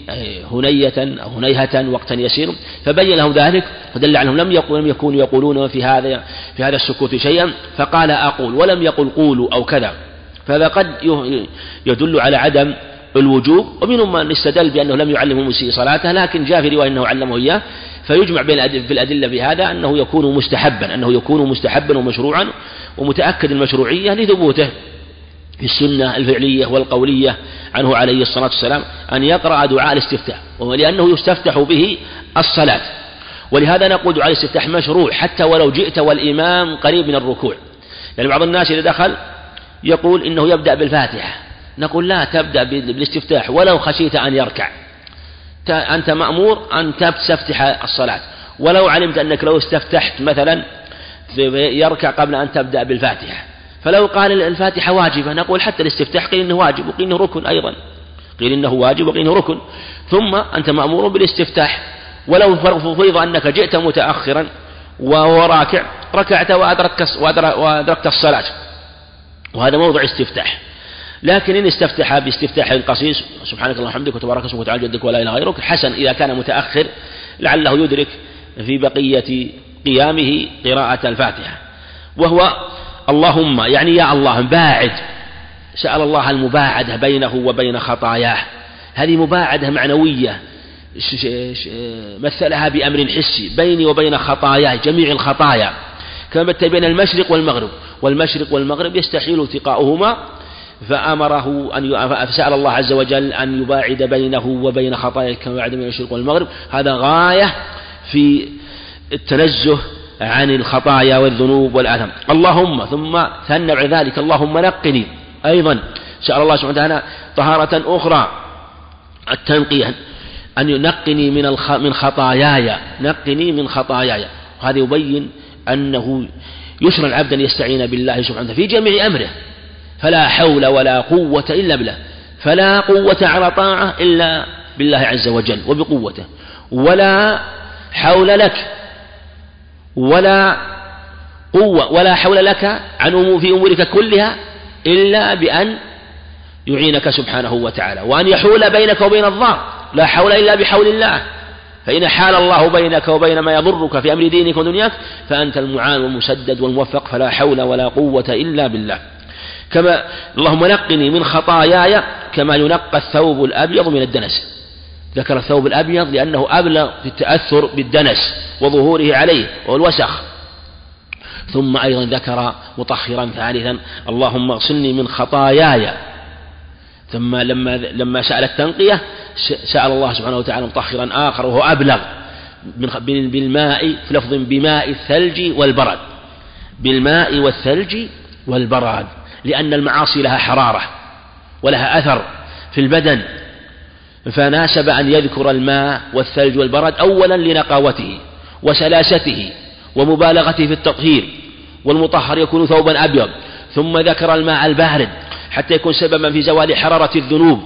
هنية أو هنيهة وقتا يسير، فبين لهم ذلك فدل عنهم لم يكونوا يقولون في هذا في هذا السكوت شيئا، فقال أقول ولم يقل قولوا أو كذا، فهذا قد يدل على عدم الوجوب. ومنهم من استدل بأنه لم يعلمه مسيء صلاته، لكن جاء في رواية أنه علمه إياه، فيجمع بين بالأدلة بهذا أنه يكون مستحبا أنه يكون مستحبا ومشروعا، ومتأكد المشروعية لثبوته في السنة الفعلية والقولية عنه عليه الصلاة والسلام أن يقرأ دعاء الاستفتاح، ولأنه يستفتح به الصلاة. ولهذا نقول دعاء الاستفتاح مشروع حتى ولو جئت والإمام قريب من الركوع، لأن يعني بعض الناس إذا دخل يقول إنه يبدأ بالفاتحة، نقول لا تبدأ بالاستفتاح ولو خشيت أن يركع، أنت مأمور أن تستفتح الصلاة، ولو علمت أنك لو استفتحت مثلا يركع قبل أن تبدأ بالفاتحة. فلو قال الفاتحة واجبة نقول حتى الاستفتاح قيل إنه واجب وقيل إنه ركن أيضا، قيل إنه واجب وقيل إنه ركن، ثم أنت مأمور بالاستفتاح. ولو فرض أنك جئت متأخرا وهو راكع ركعت وأدركت الصلاة، وهذا موضع استفتاح. لكن إن استفتح باستفتاح قصير سبحانك اللهم وبحمدك وتبارك اسمك وتعالى جدك ولا إله غيرك حسن إذا كان متأخر، لعله يدرك في بقية قيامه قراءة الفاتحة. وهو اللهم يعني يا الله باعد، سأل الله المباعدة بينه وبين خطاياه، هذه مباعدة معنوية مثلها بأمر حسي بيني وبين خطاياي جميع الخطايا، كما مثل بين المشرق والمغرب، والمشرق والمغرب يستحيل التقاؤهما، فأمره أن ي... فسأل الله عز وجل أن يباعد بينه وبين خطاياه كما باعد بين المشرق والمغرب. هذا غاية في التنزه عن الخطايا والذنوب والآثام. اللهم ثم ثنى بعد ذلك اللهم نقني، أيضا سأل الله سبحانه وتعالى طهارة أخرى التنقية، أن ينقني من الخ... من خطاياي، نقني من خطاياي. هذا يبين أنه يشرع العبد أن يستعين بالله سبحانه في جميع أمره، فلا حول ولا قوة إلا بالله، فلا قوة على طاعة إلا بالله عز وجل وبقوته، ولا حول لك ولا قوة ولا حول لك عن في أمورك كلها إلا بأن يعينك سبحانه وتعالى، وأن يحول بينك وبين الضار، لا حول إلا بحول الله، فإن حال الله بينك وبين ما يضرك في أمر دينك ودنياك فأنت المعان والمسدد والموفق، فلا حول ولا قوة إلا بالله. كما اللهم نقني من خطاياي كما ينقى الثوب الأبيض من الدنس، ذكر الثوب الأبيض لأنه أبلغ في التأثر بالدنس وظهوره عليه والوسخ، ثم أيضا ذكر مطهرا ثالثا اللهم اغسلني من خطاياي، ثم لما, لما سأل التنقية سأل الله سبحانه وتعالى مطهرا آخر وهو أبلغ بالماء، في لفظ بماء الثلج والبرد، بالماء والثلج والبرد، لأن المعاصي لها حرارة ولها أثر في البدن، فناسب أن يذكر الماء والثلج والبرد أولا لنقاوته وسلاسته ومبالغته في التطهير، والمطهر يكون ثوبا أبيض، ثم ذكر الماء البارد حتى يكون سببا في زوال حرارة الذنوب،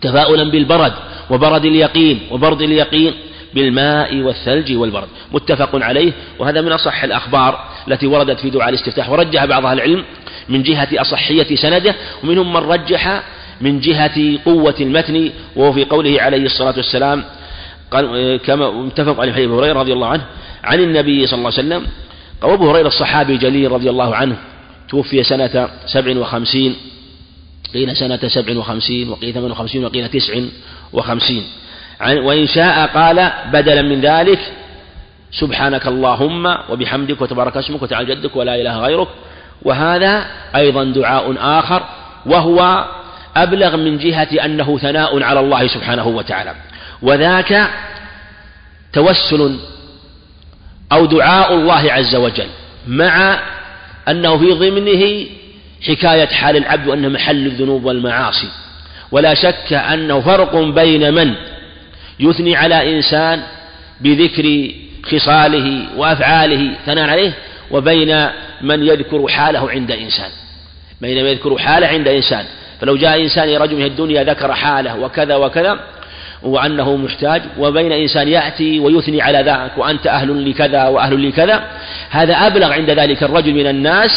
تفاؤلا بالبرد وبرد اليقين وبرد اليقين بالماء والثلج والبرد، متفق عليه. وهذا من أصح الأخبار التي وردت في دعاء الاستفتاح، ورجح بعض أهل العلم من جهة أصحية سنده، ومنهم من رجح من جهة قوة المتن، وهو في قوله عليه الصلاة والسلام كما اتفق عليه أبو هريرة رضي الله عنه عن النبي صلى الله عليه وسلم. أبو هريرة الصحابي الجليل رضي الله عنه توفي سنة سبع وخمسين، قيل سنة سبع وخمسين وقيل ثمان وخمسين وقيل تسع وخمسين، وإن شاء قال بدلا من ذلك سبحانك اللهم وبحمدك وتبارك اسمك وتعالى جدك ولا إله غيرك. وهذا أيضا دعاء آخر، وهو أبلغ من جهة أنه ثناء على الله سبحانه وتعالى، وذاك توسل أو دعاء الله عز وجل، مع أنه في ضمنه حكاية حال العبد وأنه محل الذنوب والمعاصي. ولا شك أنه فرق بين من يثني على إنسان بذكر خصاله وأفعاله ثناء عليه، وبين من يذكر حاله عند إنسان، بين من يذكر حاله عند إنسان. فلو جاء إنسان يرجو من الدنيا ذكر حاله وكذا وكذا وأنه محتاج، وبين إنسان يأتي ويثني على ذاك وأنت أهل لكذا وأهل لكذا، هذا أبلغ عند ذلك الرجل من الناس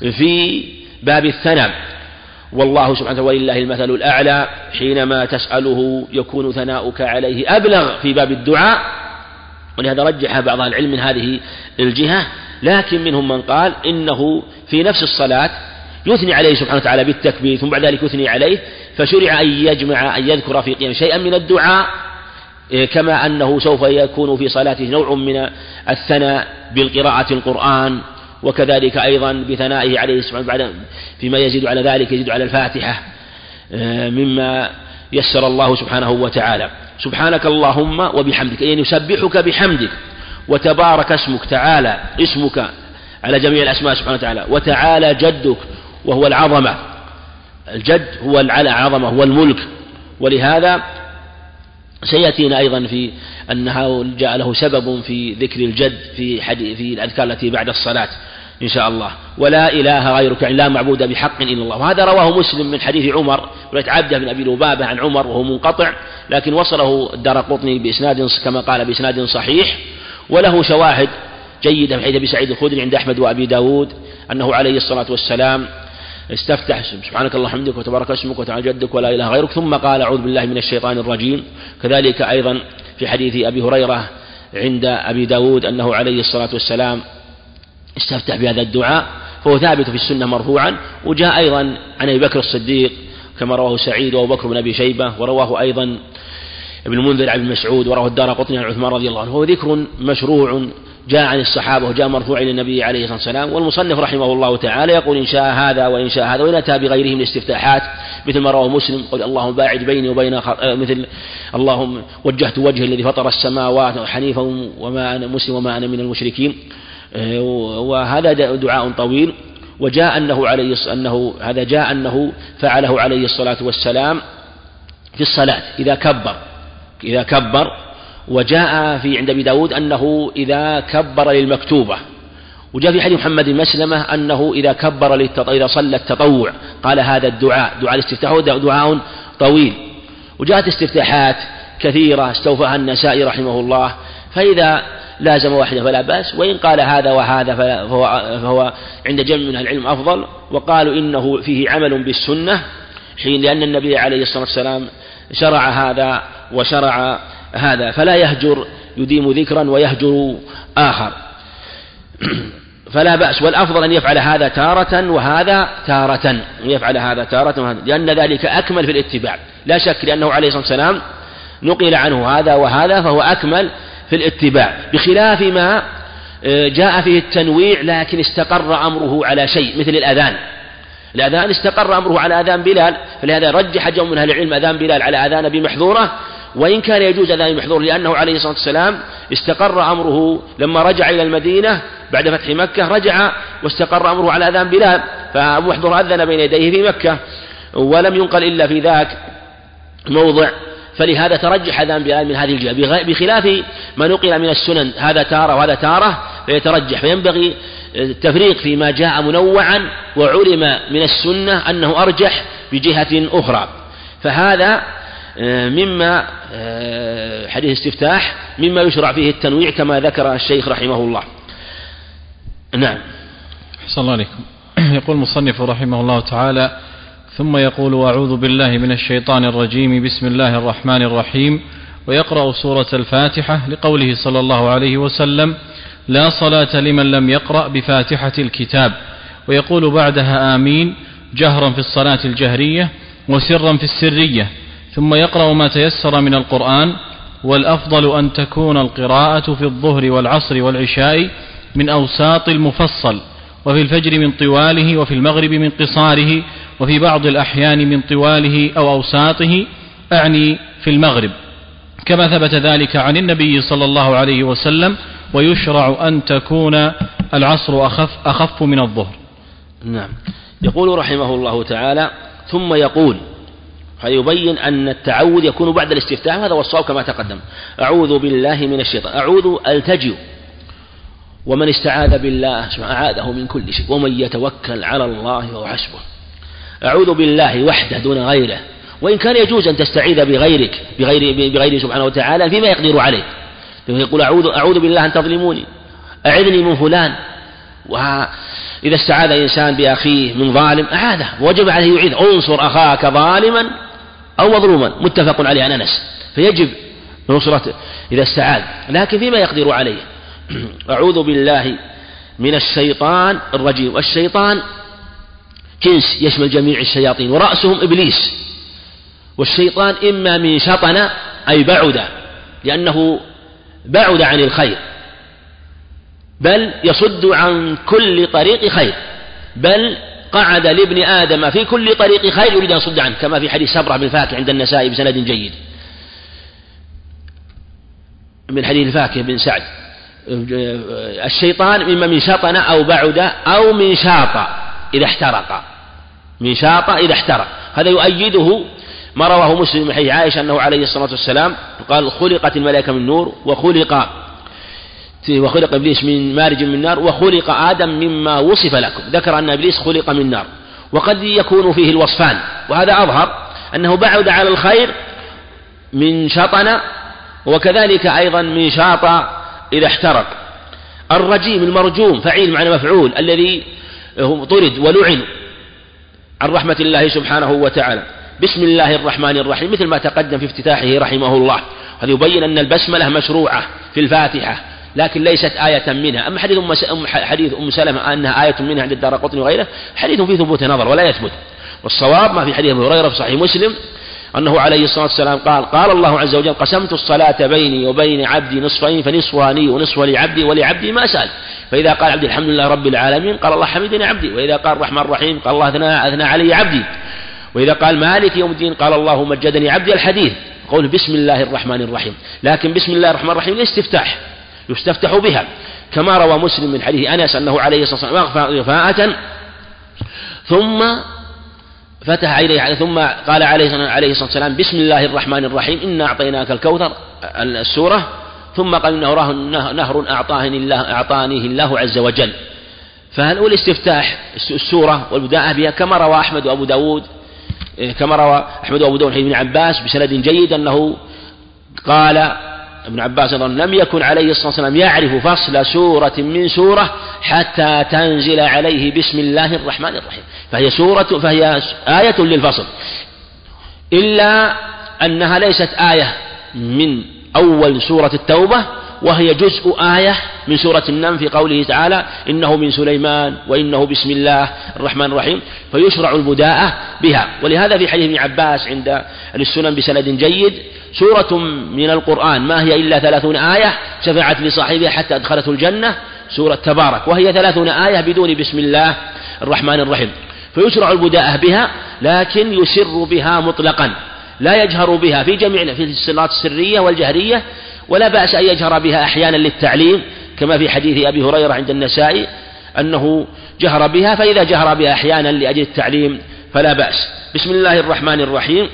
في باب الثناء. والله سبحانه ولله المثل الأعلى، حينما تسأله يكون ثناؤك عليه أبلغ في باب الدعاء، ولهذا رجح بعض العلم من هذه الجهة. لكن منهم من قال إنه في نفس الصلاة يثني عليه سبحانه وتعالى بالتكبير ثم بعد ذلك يثني عليه، فشرع أن يجمع أن يذكر في قيام شيئا من الدعاء، كما أنه سوف يكون في صلاته نوع من الثناء بالقراءة القرآن، وكذلك أيضا بثنائه عليه سبحانه وتعالى فيما يزيد على ذلك، يزيد على الفاتحة مما يسر الله سبحانه وتعالى. سبحانك اللهم وبحمدك، أي يسبحك بحمدك، وتبارك اسمك تعالى اسمك على جميع الأسماء سبحانه وتعالى، وتعالى جدك وهو العظمة. الجد هو العظمة، هو الملك. ولهذا سيأتينا أيضا في أنه جاء له سبب في ذكر الجد في, في الأذكار التي بعد الصلاة إن شاء الله. ولا إله غيرك، لا معبود بحق إلا الله. وهذا رواه مسلم من حديث عمر رواية عبده بن أبي لبابة عن عمر وهو منقطع، لكن وصله الدارقطني بإسناد كما قال بإسناد صحيح، وله شواهد جيدة من حديث أبي سعيد الخدري عند أحمد وأبي داود أنه عليه الصلاة والسلام استفتح سبحانك اللهم وبحمدك وتبارك اسمك وتعالى جدك ولا إله غيرك، ثم قال أعوذ بالله من الشيطان الرجيم. كذلك أيضا في حديث أبي هريرة عند أبي داود أنه عليه الصلاة والسلام استفتح بهذا الدعاء، فهو ثابت في السنة مرفوعا. وجاء أيضا عن أبي بكر الصديق كما رواه سعيد وأبو بكر بن أبي شيبة، ورواه أيضا ابن المنذر عن ابن مسعود، ورواه الدارقطني عن عثمان رضي الله عنه. هو ذكر مشروع جاء عن الصحابة وجاء مرفوع إلى النبي عليه الصلاة والسلام. والمصنف رحمه الله تعالى يقول إن شاء هذا وإن شاء هذا، وإن أتى بغيره من الاستفتاحات مثل ما رواه مسلم قل اللهم باعد بيني وبين خ... مثل اللهم وجهت وجهي الذي فطر السماوات حنيفا وما أنا مسلم وما أنا من المشركين. وهذا دعاء طويل. وجاء أنه عليه أنه هذا جاء أنه فعله عليه الصلاة والسلام في الصلاة إذا كبر إذا كبر وجاء في عند أبي داود أنه إذا كبر للمكتوبة، وجاء في حديث محمد بن مسلمة أنه إذا كبر للتط... إذا صلى التطوع قال هذا الدعاء. دعاء الاستفتاح دعاء طويل، وجاءت استفتاحات كثيرة استوفاها النسائي رحمه الله. فإذا لازم واحدة فلا بأس، وإن قال هذا وهذا فهو, فهو عند جمع من العلم أفضل. وقالوا إنه فيه عمل بالسنة حين لأن النبي عليه الصلاة والسلام شرع هذا وشرع هذا، فلا يهجر يديم ذكرا ويهجر آخر فلا بأس. والأفضل أن يفعل هذا تارة وهذا تارة، يفعل هذا تارة وهذا، لأن ذلك أكمل في الاتباع لا شك، لأنه عليه الصلاة والسلام نقل عنه هذا وهذا فهو أكمل في الاتباع، بخلاف ما جاء فيه التنويع لكن استقر أمره على شيء مثل الأذان. الأذان استقر أمره على أذان بلال، فلهذا رجح جمع من أهل العلم أذان بلال على أذان أبي محذورة، وإن كان يجوز أذان محذور لأنه عليه الصلاة والسلام استقر أمره لما رجع إلى المدينة بعد فتح مكة، رجع واستقر أمره على أذان بلال، فأبو محذور أذن بين يديه في مكة ولم ينقل إلا في ذاك موضع، فلهذا ترجح أذان بلال من هذه الجهة، بخلاف ما نقل من السنن هذا تارة وهذا تارة فيترجح. فينبغي التفريق فيما جاء منوعا وعلم من السنة أنه أرجح بجهة أخرى. فهذا مما حديث استفتاح مما يشرع فيه التنويع كما ذكر الشيخ رحمه الله. نعم. أحسن الله عليكم. يقول المصنف رحمه الله تعالى ثم يقول أعوذ بالله من الشيطان الرجيم بسم الله الرحمن الرحيم، ويقرأ سورة الفاتحة لقوله صلى الله عليه وسلم لا صلاة لمن لم يقرأ بفاتحة الكتاب، ويقول بعدها آمين جهرا في الصلاة الجهرية وسرا في السرية، ثم يقرأ ما تيسر من القرآن، والأفضل أن تكون القراءة في الظهر والعصر والعشاء من أوساط المفصل، وفي الفجر من طواله، وفي المغرب من قصاره، وفي بعض الأحيان من طواله أو أوساطه أعني في المغرب، كما ثبت ذلك عن النبي صلى الله عليه وسلم، ويشرع أن تكون العصر أخف, أخف من الظهر. نعم. يقول رحمه الله تعالى ثم يقول، فيبين أن التعود يكون بعد الاستفتاح، هذا هو الصواب كما تقدم. أعوذ بالله من الشيطان، أعوذ ألتجئ، ومن استعاذ بالله أعاذه من كل شيء، ومن يتوكل على الله فهو حسبه. أعوذ بالله وحده دون غيره، وإن كان يجوز أن تستعيذ بغيرك بغير بغيره سبحانه وتعالى فيما يقدر عليه. يقول أعوذ أعوذ بالله أن تظلموني، أعذني من فلان. وإذا استعاذ إنسان بأخيه من ظالم أعاذه، وجب عليه يعيذ، أنصر أخاك ظالما أو مظلوما، متفق عليه عن أنس. فيجب نصرته إذا استعاذ، لكن فيما يقدر عليه. أعوذ بالله من الشيطان الرجيم، والشيطان جنس يشمل جميع الشياطين ورأسهم إبليس. والشيطان إما من شطن أي بعد، لأنه بعد عن الخير، بل يصد عن كل طريق خير، بل قعد لابن آدم في كل طريق خير يريد أن يصد عنه، كما في حديث سبرة بن فاكه عند النسائي بسند جيد من حديث فاكه بن سعد. الشيطان إما من شطن أو بعد أو من شاط إذا احترق، من شاطئ إذا احترق. هذا يؤيده ما رواه مسلم من حديث عائشة أنه عليه الصلاة والسلام قال خلقت الملائكة من نور وخلق وخلق إبليس من مارج من نار وخلق آدم مما وصف لكم. ذكر أن إبليس خلق من نار وقد يكون فيه الوصفان، وهذا أظهر أنه بعد على الخير من شطن وكذلك أيضا من شاطئ إذا احترق. الرجيم المرجوم فعيل معنى مفعول الذي طرد ولعن عن رحمة الله سبحانه وتعالى. بسم الله الرحمن الرحيم مثل ما تقدم في افتتاحه رحمه الله. هذا يبين أن البسملة مشروعة في الفاتحة لكن ليست آية منها. أما حديث أم, حديث أم سلمة أنها آية منها عند الدارقطني وغيره حديث فيه ثبوت نظر ولا يثبت. والصواب ما في حديث أبي هريرة في صحيح مسلم أنه عليه الصلاة والسلام قال قال الله عز وجل قسمت الصلاة بيني وبين عبدي نصفين فنصفها لي ونصفها لعبدي ولعبدي ما سأل. فإذا قال عبدي الحمد لله رب العالمين قال الله حمدني عبدي، وإذا قال الرحمن الرحيم قال الله أثنى علي عبدي، وإذا قال مالك يوم الدين قال الله مجدني عبدي. الحديث قول بسم الله الرحمن الرحيم، لكن بسم الله الرحمن الرحيم للاستفتاح يستفتح بها كما روى مسلم من حديث أنس أنه عليه الصلاة والسلام غفاءة ثم فتح عليه ثم قال عليه الصلاة والسلام بسم الله الرحمن الرحيم إنا أعطيناك الكوثر السورة، ثم قال إنه راه نهر أعطانيه الله عز وجل. فالأول استفتاح السورة والبداءة بها كما روى أحمد وأبو داود كما روى أحمد وأبو داود حديث ابن عباس بسند جيد أنه قال ابن عباس أيضا لم يكن عليه الصلاة والسلام يعرف فصل سورة من سورة حتى تنزل عليه بسم الله الرحمن الرحيم، فهي سورة فهي آية للفصل، إلا أنها ليست آية من أول سورة التوبة وهي جزء آية من سورة النمل في قوله تعالى إنه من سليمان وإنه بسم الله الرحمن الرحيم، فيشرع البداءة بها. ولهذا في حديث ابن عباس عند السنن بسند جيد سورة من القرآن ما هي إلا ثلاثون آية شفعت لصاحبها حتى أدخلته الجنة سورة تبارك، وهي ثلاثون آية بدون بسم الله الرحمن الرحيم، فيشرع البداءة بها لكن يسر بها مطلقا لا يجهر بها في جميع في الصلاة السرية والجهرية، ولا بأس أن يجهر بها أحيانا للتعليم كما في حديث أبي هريرة عند النسائي أنه جهر بها، فإذا جهر بها أحيانا لأجل التعليم فلا بأس. بسم الله الرحمن الرحيم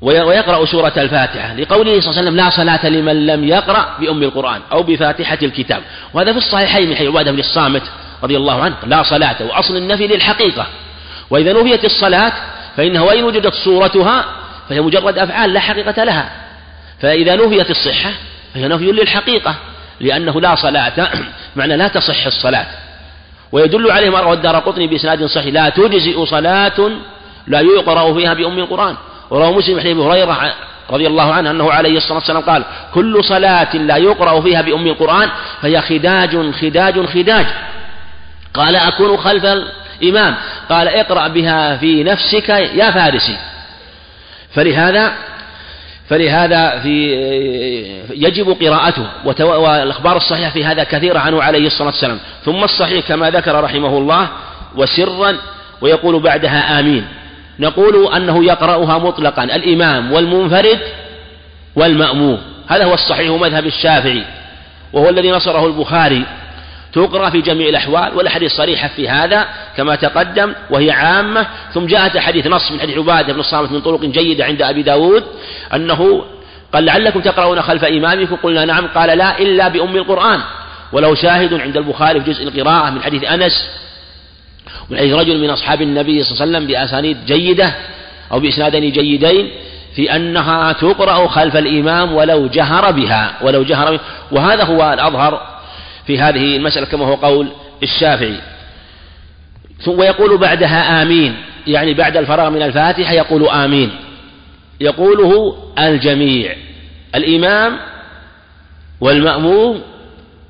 ويقرأ سورة الفاتحة لقوله صلى الله عليه وسلم لا صلاة لمن لم يقرأ بأم القرآن أو بفاتحة الكتاب، وهذا في الصحيحين من حديث عبادة بن الصامت رضي الله عنه لا صلاة، وأصل النفي للحقيقة، وإذا نفيت الصلاة فإنها وإن وجدت صورتها فهي مجرد أفعال لا حقيقة لها، فإذا نفيت الصحة فهي نفي للحقيقة لأنه لا صلاة معنى لا تصح الصلاة. ويدل عليه ما روى الدارقطني بإسناد صحيح لا تجزئ صلاة لا يقرأ فيها بأم القرآن. وروى مسلم حديث أبي هريرة رضي الله عنه أنه عليه الصلاة والسلام قال كل صلاة لا يقرأ فيها بأم القرآن فهي خداج خداج خداج. قال أكون خلف الإمام؟ قال اقرأ بها في نفسك يا فارسي. فلهذا فلهذا في يجب قراءته، والأخبار الصحيحة في هذا كثيرة عنه عليه الصلاة والسلام. ثم الصحيح كما ذكر رحمه الله وسرا، ويقول بعدها آمين. نقول أنه يقرأها مطلقا الإمام والمنفرد والمأموم، هذا هو الصحيح مذهب الشافعي وهو الذي نصره البخاري، تقرأ في جميع الأحوال. والأحاديث صريحة في هذا كما تقدم وهي عامة، ثم جاءت حديث نص من حديث عبادة بن الصامت من طرق جيدة عند أبي داود أنه قال لعلكم تقرؤون خلف إمامكم، قلنا نعم، قال لا إلا بأم القرآن. ولو شاهد عند البخاري في جزء القراءة من حديث أنس من حديث رجل من أصحاب النبي صلى الله عليه وسلم بأسانيد جيدة أو بإسنادين جيدين في أنها تقرأ خلف الإمام ولو جهر بها ولو جهر بها وهذا هو الأظهر في هذه المسألة كما هو قول الشافعي. ويقول بعدها آمين، يعني بعد الفراغ من الفاتحة يقول آمين. يقوله الجميع الإمام والمأموم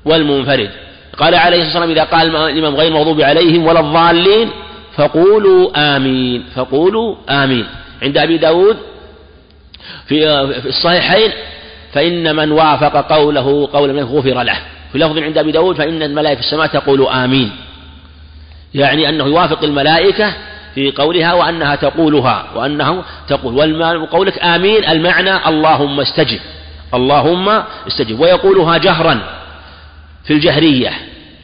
والمنفرد. قال عليه الصلاة والسلام إذا قال الإمام غير المغضوب عليهم ولا الضالين فقولوا آمين فقولوا آمين. عند أبي داود في الصحيحين فإن من وافق قوله قول من غفر له. في لفظ عند أبي داود فإن الملائكة في السماء تقول آمين، يعني أنه يوافق الملائكة في قولها وأنها تقولها وأنه تقول. وقولك آمين المعنى اللهم استجب اللهم استجب. ويقولها جهرا في الجهرية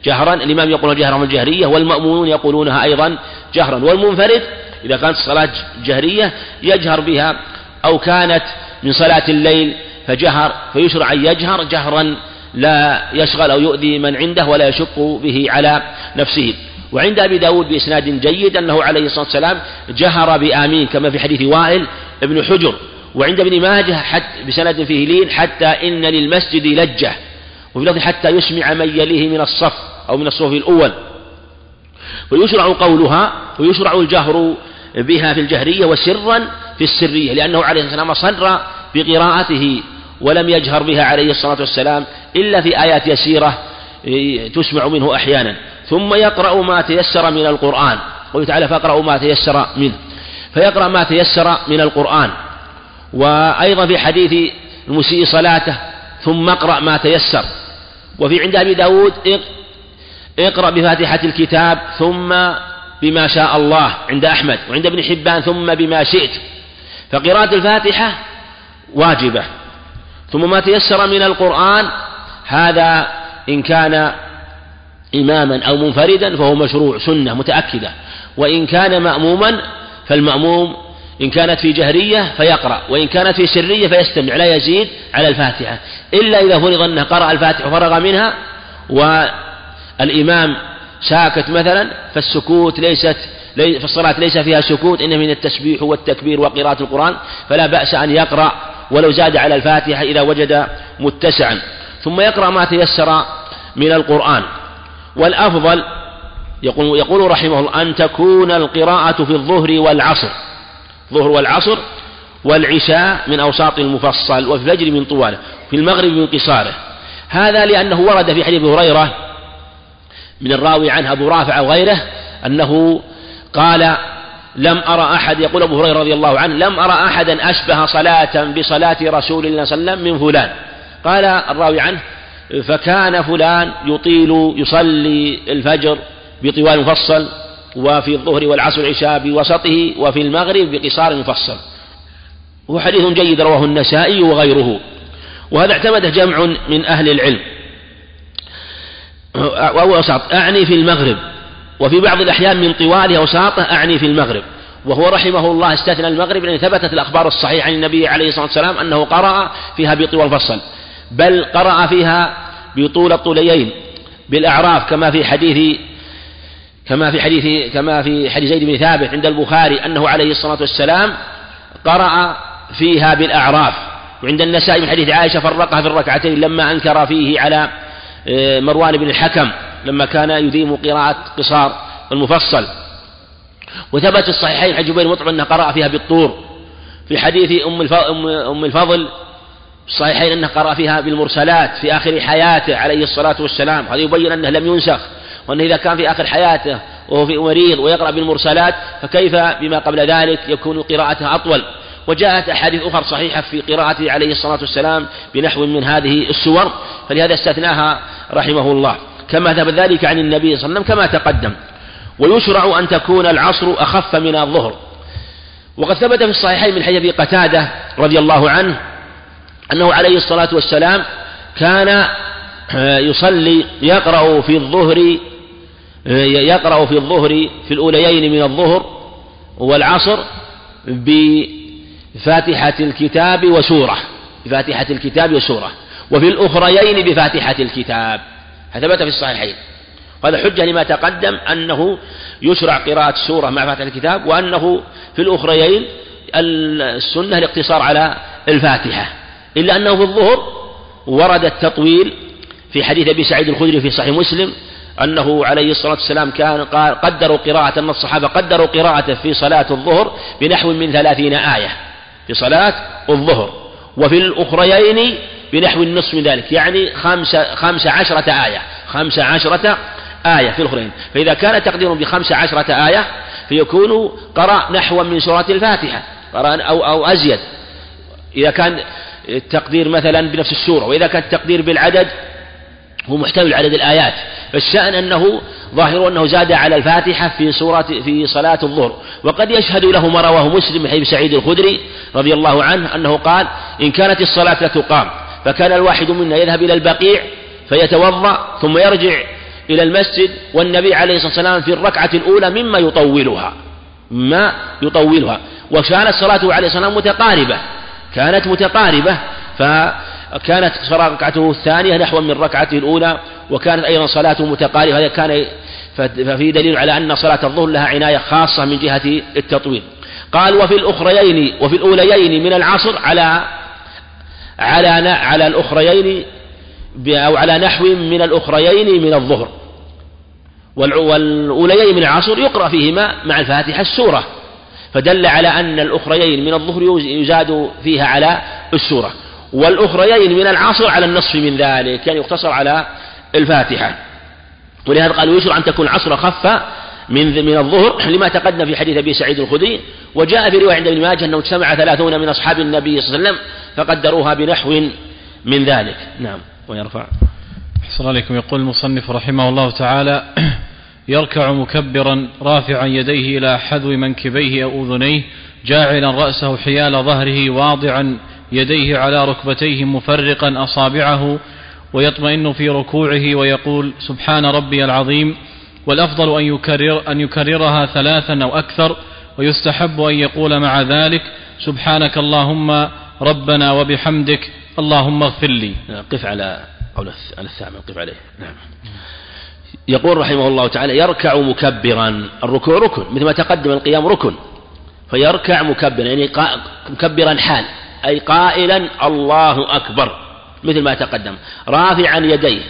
جهرا، الإمام يقول جهرا والجهرية، والمأمومون يقولونها أيضا جهرا، والمنفرد إذا كانت صلاة جهرية يجهر بها، أو كانت من صلاة الليل فجهر، فيشرع أن يجهر جهرا لا يشغل أو يؤذي من عنده ولا يشق به على نفسه. وعند أبي داود بإسناد جيد أنه عليه الصلاة والسلام جهر بآمين كما في حديث وائل بن حجر. وعند ابن ماجه بسند فيه لين حتى إن للمسجد لجة، وفي لفظ حتى يسمع من يليه من الصف أو من الصف الأول. ويشرع قولها ويشرع الجهر بها في الجهرية وسرا في السرية، لأنه عليه الصلاة والسلام صر بقراءته ولم يجهر بها عليه الصلاة والسلام إلا في آيات يسيرة تسمع منه أحيانا، ثم يقرأ ما تيسر من القرآن، قل تعالى فاقرأوا ما تيسر منه، فيقرأ ما تيسر من القرآن. وأيضا في حديث المسيء صلاته ثم اقرأ ما تيسر. وفي عند أبي داود اقرأ بفاتحة الكتاب ثم بما شاء الله عند أحمد، وعند ابن حبان ثم بما شئت. فقراءة الفاتحة واجبة، ثم ما تيسر من القرآن هذا إن كان إماما أو منفردا فهو مشروع سنة متأكدة، وإن كان مأموما فالمأموم إن كانت في جهرية فيقرأ، وإن كانت في سرية فيستمع لا يزيد على الفاتحة، إلا إذا فرض أنه قرأ الفاتحة وفرغ منها والإمام ساكت مثلا، فالسكوت ليست فالصلاة ليس فيها سكوت، إن من التسبيح والتكبير وقراءة القرآن، فلا بأس أن يقرأ ولو زاد على الفاتحة إذا وجد متسعا، ثم يقرأ ما تيسر من القرآن. والأفضل يقول, يقول رحمه الله أن تكون القراءة في الظهر والعصر، ظهر والعصر والعشاء من أوساط المفصل، وفي الفجر من طواله، في المغرب من قصاره. هذا لأنه ورد في حديث هريرة من الراوي عنه أبو رافع وغيره أنه قال لم أرى أحد، يقول أبو هريرة رضي الله عنه لم أرى أحدا أشبه صلاة بصلاة رسول الله صلى الله عليه وسلم من فلان، قال الراوي عنه فكان فلان يطيل يصلي الفجر بطوال مفصل، وفي الظهر والعصر والعشاء بوسطه، وفي المغرب بقصار مفصل. وحديث جيد رواه النسائي وغيره، وهذا اعتمده جمع من أهل العلم. وأوسط أعني في المغرب، وفي بعض الأحيان من طواله أوساطه أعني في المغرب، وهو رحمه الله استثنى المغرب لأن ثبتت الأخبار الصحيحة عن النبي عليه الصلاة والسلام أنه قرأ فيها بطول مفصل، بل قرأ فيها بطول الطوليين بالأعراف كما في حديث كما في حديث كما في حديث زيد بن ثابت عند البخاري أنه عليه الصلاة والسلام قرأ فيها بالأعراف. وعند النسائي من حديث عائشة فرقها في الركعتين لما أنكر فيه على مروان بن الحكم لما كان يديم قراءة قصار المفصل. وثبت الصحيحين عن جبير مطعم أنه قرأ فيها بالطور. في حديث أم الفضل الصحيحين أنه قرأ فيها بالمرسلات في آخر حياته عليه الصلاة والسلام، هذا يبين أنه لم ينسخ، وأنه إذا كان في آخر حياته وهو في مريض ويقرأ بالمرسلات فكيف بما قبل ذلك يكون قراءتها أطول. وجاءت أحاديث أخرى صحيحة في قراءته عليه الصلاة والسلام بنحو من هذه السور، فلهذا استثناها رحمه الله كما ثبت ذلك عن النبي صلى الله عليه وسلم كما تقدم. ويشرع أن تكون العصر أخف من الظهر، وقد ثبت في الصحيحين من حديث قتادة رضي الله عنه أنه عليه الصلاة والسلام كان يصلي يقرأ في الظهر يقرأ في الظهر في الأوليين من الظهر والعصر بفاتحة الكتاب وسورة بفاتحة الكتاب وسورة، وفي الأخريين بفاتحة الكتاب، هذا ثبت في الصحيحين. وهذا حجة لما تقدم أنه يشرع قراءة سورة مع فاتحة الكتاب، وأنه في الأخريين السنة الاقتصار على الفاتحة، إلا أنه في الظهر ورد التطويل في حديث أبي سعيد الخدري في صحيح مسلم أنه عليه الصلاة والسلام كان قدروا قراءة أن الصحابة قدروا قراءته في صلاة الظهر بنحو من ثلاثين آية في صلاة الظهر، وفي الأخريين بنحو النصف من ذلك، يعني خمس, خمس عشرة آية خمس عشرة آية في الأخرين. فإذا كان تقدير بخمس عشرة آية فيكون قرأ نحو من سورة الفاتحة أو, أو أزيد إذا كان التقدير مثلا بنفس السورة، وإذا كان التقدير بالعدد هو محتمل عدد الآيات. فالشأن أنه ظاهر أنه زاد على الفاتحة في سورة في صلاة الظهر، وقد يشهد له ما رواه مسلم من حديث سعيد الخدري رضي الله عنه أنه قال إن كانت الصلاة لا تقام فكان الواحد منا يذهب إلى البقيع فيتوضأ ثم يرجع إلى المسجد والنبي عليه الصلاة والسلام في الركعة الأولى مما يطولها ما يطولها وكانت صلاته عليه الصلاة والسلام متقاربة كانت متقاربة فكانت ركعته الثانية نحو من ركعته الأولى وكانت أيضا صلاته متقاربة كان ففي دليل على أن صلاة الظهر لها عناية خاصة من جهة التطويل. قال وفي الأخريين وفي الأوليين من العصر على على على الأخريين أو على نحو من الأخريين من الظهر والأوليين من العصر يقرأ فيهما مع الفاتحة السورة فدل على أن الأخريين من الظهر يزاد فيها على السورة والأخريين من العصر على النصف من ذلك يعني يقتصر على الفاتحة ولهذا قالوا يشرع أن تكون العصر خفة من من الظهر لما تقدم في حديث أبي سعيد الخدري وجاء في رواية عند ابن ماجه أنه اجتمع ثلاثون من أصحاب النبي صلى الله عليه وسلم فقدروها بنحو من ذلك. نعم ويرفع. أحسن عليكم. يقول المصنف رحمه الله تعالى يركع مكبرا رافعا يديه إلى حذو منكبيه أو أذنيه جاعلا رأسه حيال ظهره واضعا يديه على ركبتيه مفرقا أصابعه ويطمئن في ركوعه ويقول سبحان ربي العظيم والأفضل أن, يكرر أن يكررها ثلاثا أو أكثر ويستحب أن يقول مع ذلك سبحانك اللهم ربنا وبحمدك اللهم اغفر لي. قف على قول الثامن قف عليه. نعم. يقول رحمه الله تعالى يركع مكبرا الركوع ركن مثل ما تقدم القيام ركن فيركع مكبرا يعني مكبرا حال أي قائلا الله أكبر مثل ما تقدم رافعا يديه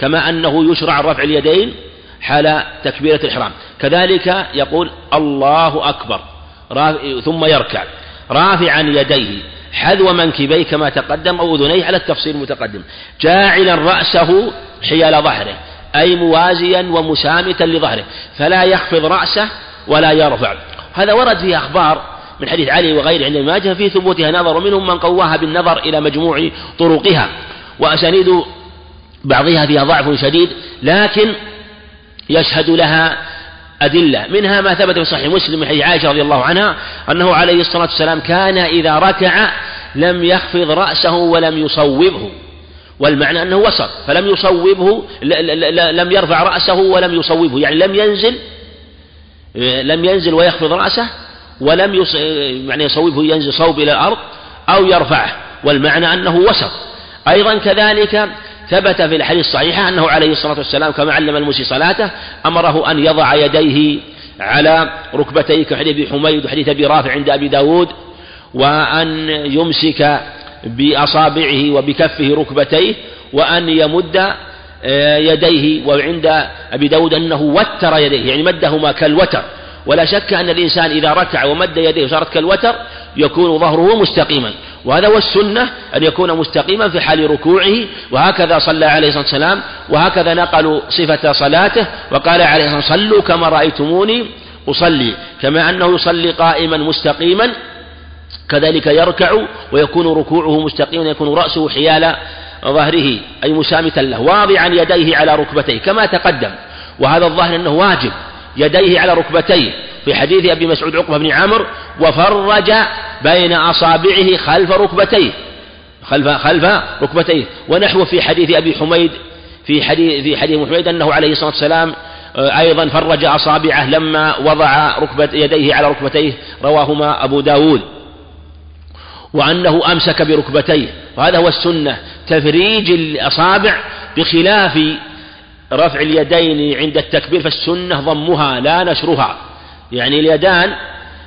كما أنه يشرع رفع اليدين حال تكبيرة الإحرام كذلك يقول الله أكبر ثم يركع رافعا يديه حذو منكبيه كما تقدم أو أذنيه على التفصيل المتقدم جاعلا رأسه حيال ظهره أي موازيا ومسامتا لظهره فلا يخفض رأسه ولا يرفع. هذا ورد فيه أخبار من حديث علي وغيره عند ابن ماجه في ثبوتها نظر ومنهم من قواها بالنظر إلى مجموع طرقها وأسانيد بعضها فيها ضعف شديد لكن يشهد لها أدلة منها ما ثبت في صحيح مسلم من حديث عائشة رضي الله عنها أنه عليه الصلاة والسلام كان إذا ركع لم يخفض رأسه ولم يصوبه والمعنى أنه وسط فلم يصوبه لم يرفع رأسه ولم يصوبه يعني لم ينزل لم ينزل ويخفض رأسه ولم يص... يعني يصوبه ينزل صوب إلى الأرض أو يرفعه والمعنى أنه وسط. أيضا كذلك ثبت في الحديث الصحيح أنه عليه الصلاة والسلام كما علم المسي صلاته أمره أن يضع يديه على ركبتيه كحديث أبي حميد وحديث أبي رافع عند أبي داود وأن يمسك بأصابعه وبكفه ركبتيه وأن يمد يديه وعند أبي داود أنه وتر يديه يعني مدهما كالوتر ولا شك أن الإنسان إذا ركع ومد يديه وصارت كالوتر يكون ظهره مستقيما وهذا هو السنة أن يكون مستقيما في حال ركوعه وهكذا صلى عليه الصلاة والسلام وهكذا نقلوا صفة صلاته وقال عليه الصلاة والسلام صلوا كما رأيتموني أصلي كما أنه يصلي قائما مستقيما كذلك يركع ويكون ركوعه مستقيما يكون رأسه حيال ظهره أي مسامتا له واضعا يديه على ركبتيه كما تقدم وهذا الظاهر أنه واجب يديه على ركبتيه في حديث أبي مسعود عقبة بن عامر وفرج بين أصابعه خلف ركبتيه خلف خلف ركبتيه ونحو في حديث أبي حميد في حديث في حديث محمد أنه عليه الصلاة والسلام أيضا فرج أصابعه لما وضع ركبة يديه على ركبتيه رواهما أبو داود وأنه أمسك بركبتيه وهذا هو السنة تفريج الأصابع بخلاف رفع اليدين عند التكبير فالسنة ضمها لا نشرها يعني اليدان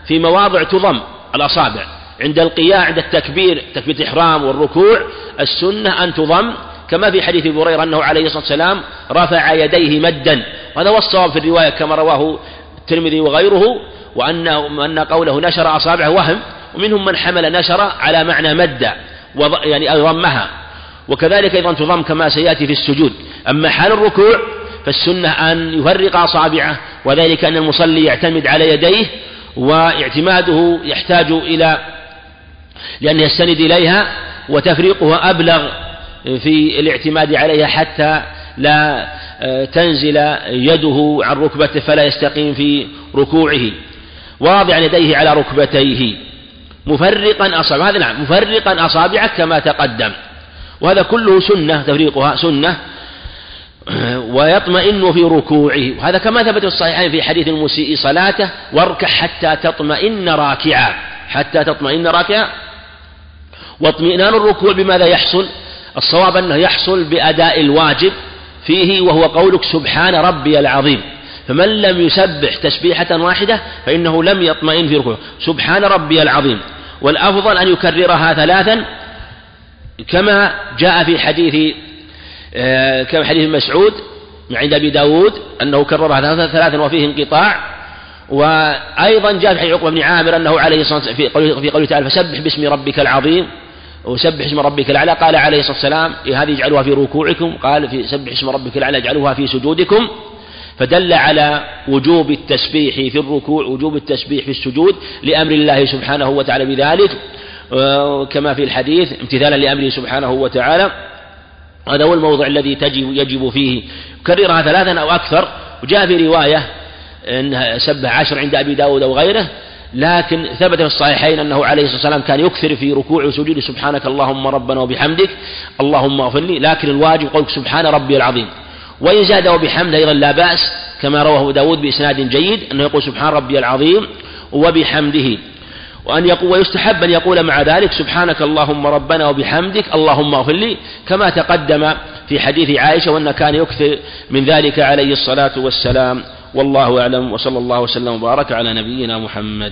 في مواضع تضم الأصابع عند القيام عند التكبير تكبير الإحرام والركوع السنة أن تضم كما في حديث أبي هريرة أنه عليه الصلاة والسلام رفع يديه مدا وهذا هو الصواب في الرواية كما رواه الترمذي وغيره وأن قوله نشر أصابعه وهم ومنهم من حمل نشر على معنى مد يعني أضمها وكذلك أيضا تضم كما سيأتي في السجود. أما حال الركوع فالسنة أن يفرق أصابعه وذلك أن المصلي يعتمد على يديه واعتماده يحتاج إلى لأن يستند إليها وتفريقها أبلغ في الاعتماد عليها حتى لا تنزل يده عن ركبته فلا يستقيم في ركوعه واضعا يديه على ركبتيه مفرقا أصابعه هذا نعم مفرقا أصابعه كما تقدم وهذا كله سنة تفريقها سنة ويطمئن في ركوعه، وهذا كما ثبت في الصحيحين في حديث المسيء صلاته واركع حتى تطمئن راكعا حتى تطمئن راكعا. واطمئنان الركوع بماذا يحصل؟ الصواب أنه يحصل بأداء الواجب فيه، وهو قولك سبحان ربي العظيم، فمن لم يسبح تسبيحة واحدة فإنه لم يطمئن في ركوعه، سبحان ربي العظيم. والأفضل أن يكررها ثلاثا كما جاء في حديث كما حديث مسعود عند أبي داود أنه كررها ثلاثا ثلاثا وفيه انقطاع. وأيضا جاء في حديث عقبة بن عامر أنه عليه الصلاة والسلام في قوله في قوله تعالى فسبح باسم ربك العظيم وسبح اسم ربك الأعلى، قال عليه الصلاة والسلام هذه اجعلوها في ركوعكم، قال في سبح اسم ربك الأعلى اجعلوها في سجودكم، فدل على وجوب التسبيح في الركوع وجوب التسبيح في السجود لأمر الله سبحانه وتعالى بذلك، كما في الحديث امتثالا لأمره سبحانه وتعالى. هذا هو الموضع الذي تجب يجب فيه كررها ثلاثا أو أكثر. وجاء في رواية أنها سبع عشر عند أبي داود أو غيره، لكن ثبت في الصحيحين أنه عليه الصلاة والسلام كان يكثر في ركوع وسجود سبحانك اللهم ربنا وبحمدك اللهم اغفر لي، لكن الواجب قولك سبحان ربي العظيم. وإن زاد وبحمده أيضا لا بأس، كما رواه داود بإسناد جيد أنه يقول سبحان ربي العظيم وبحمده، وأن يقول ويستحب أن يقول مع ذلك سبحانك اللهم ربنا وبحمدك اللهم اغفر لي، كما تقدم في حديث عائشة، وأن كان يكثر من ذلك عليه الصلاة والسلام. والله أعلم، وصلى الله وسلم وبارك على نبينا محمد.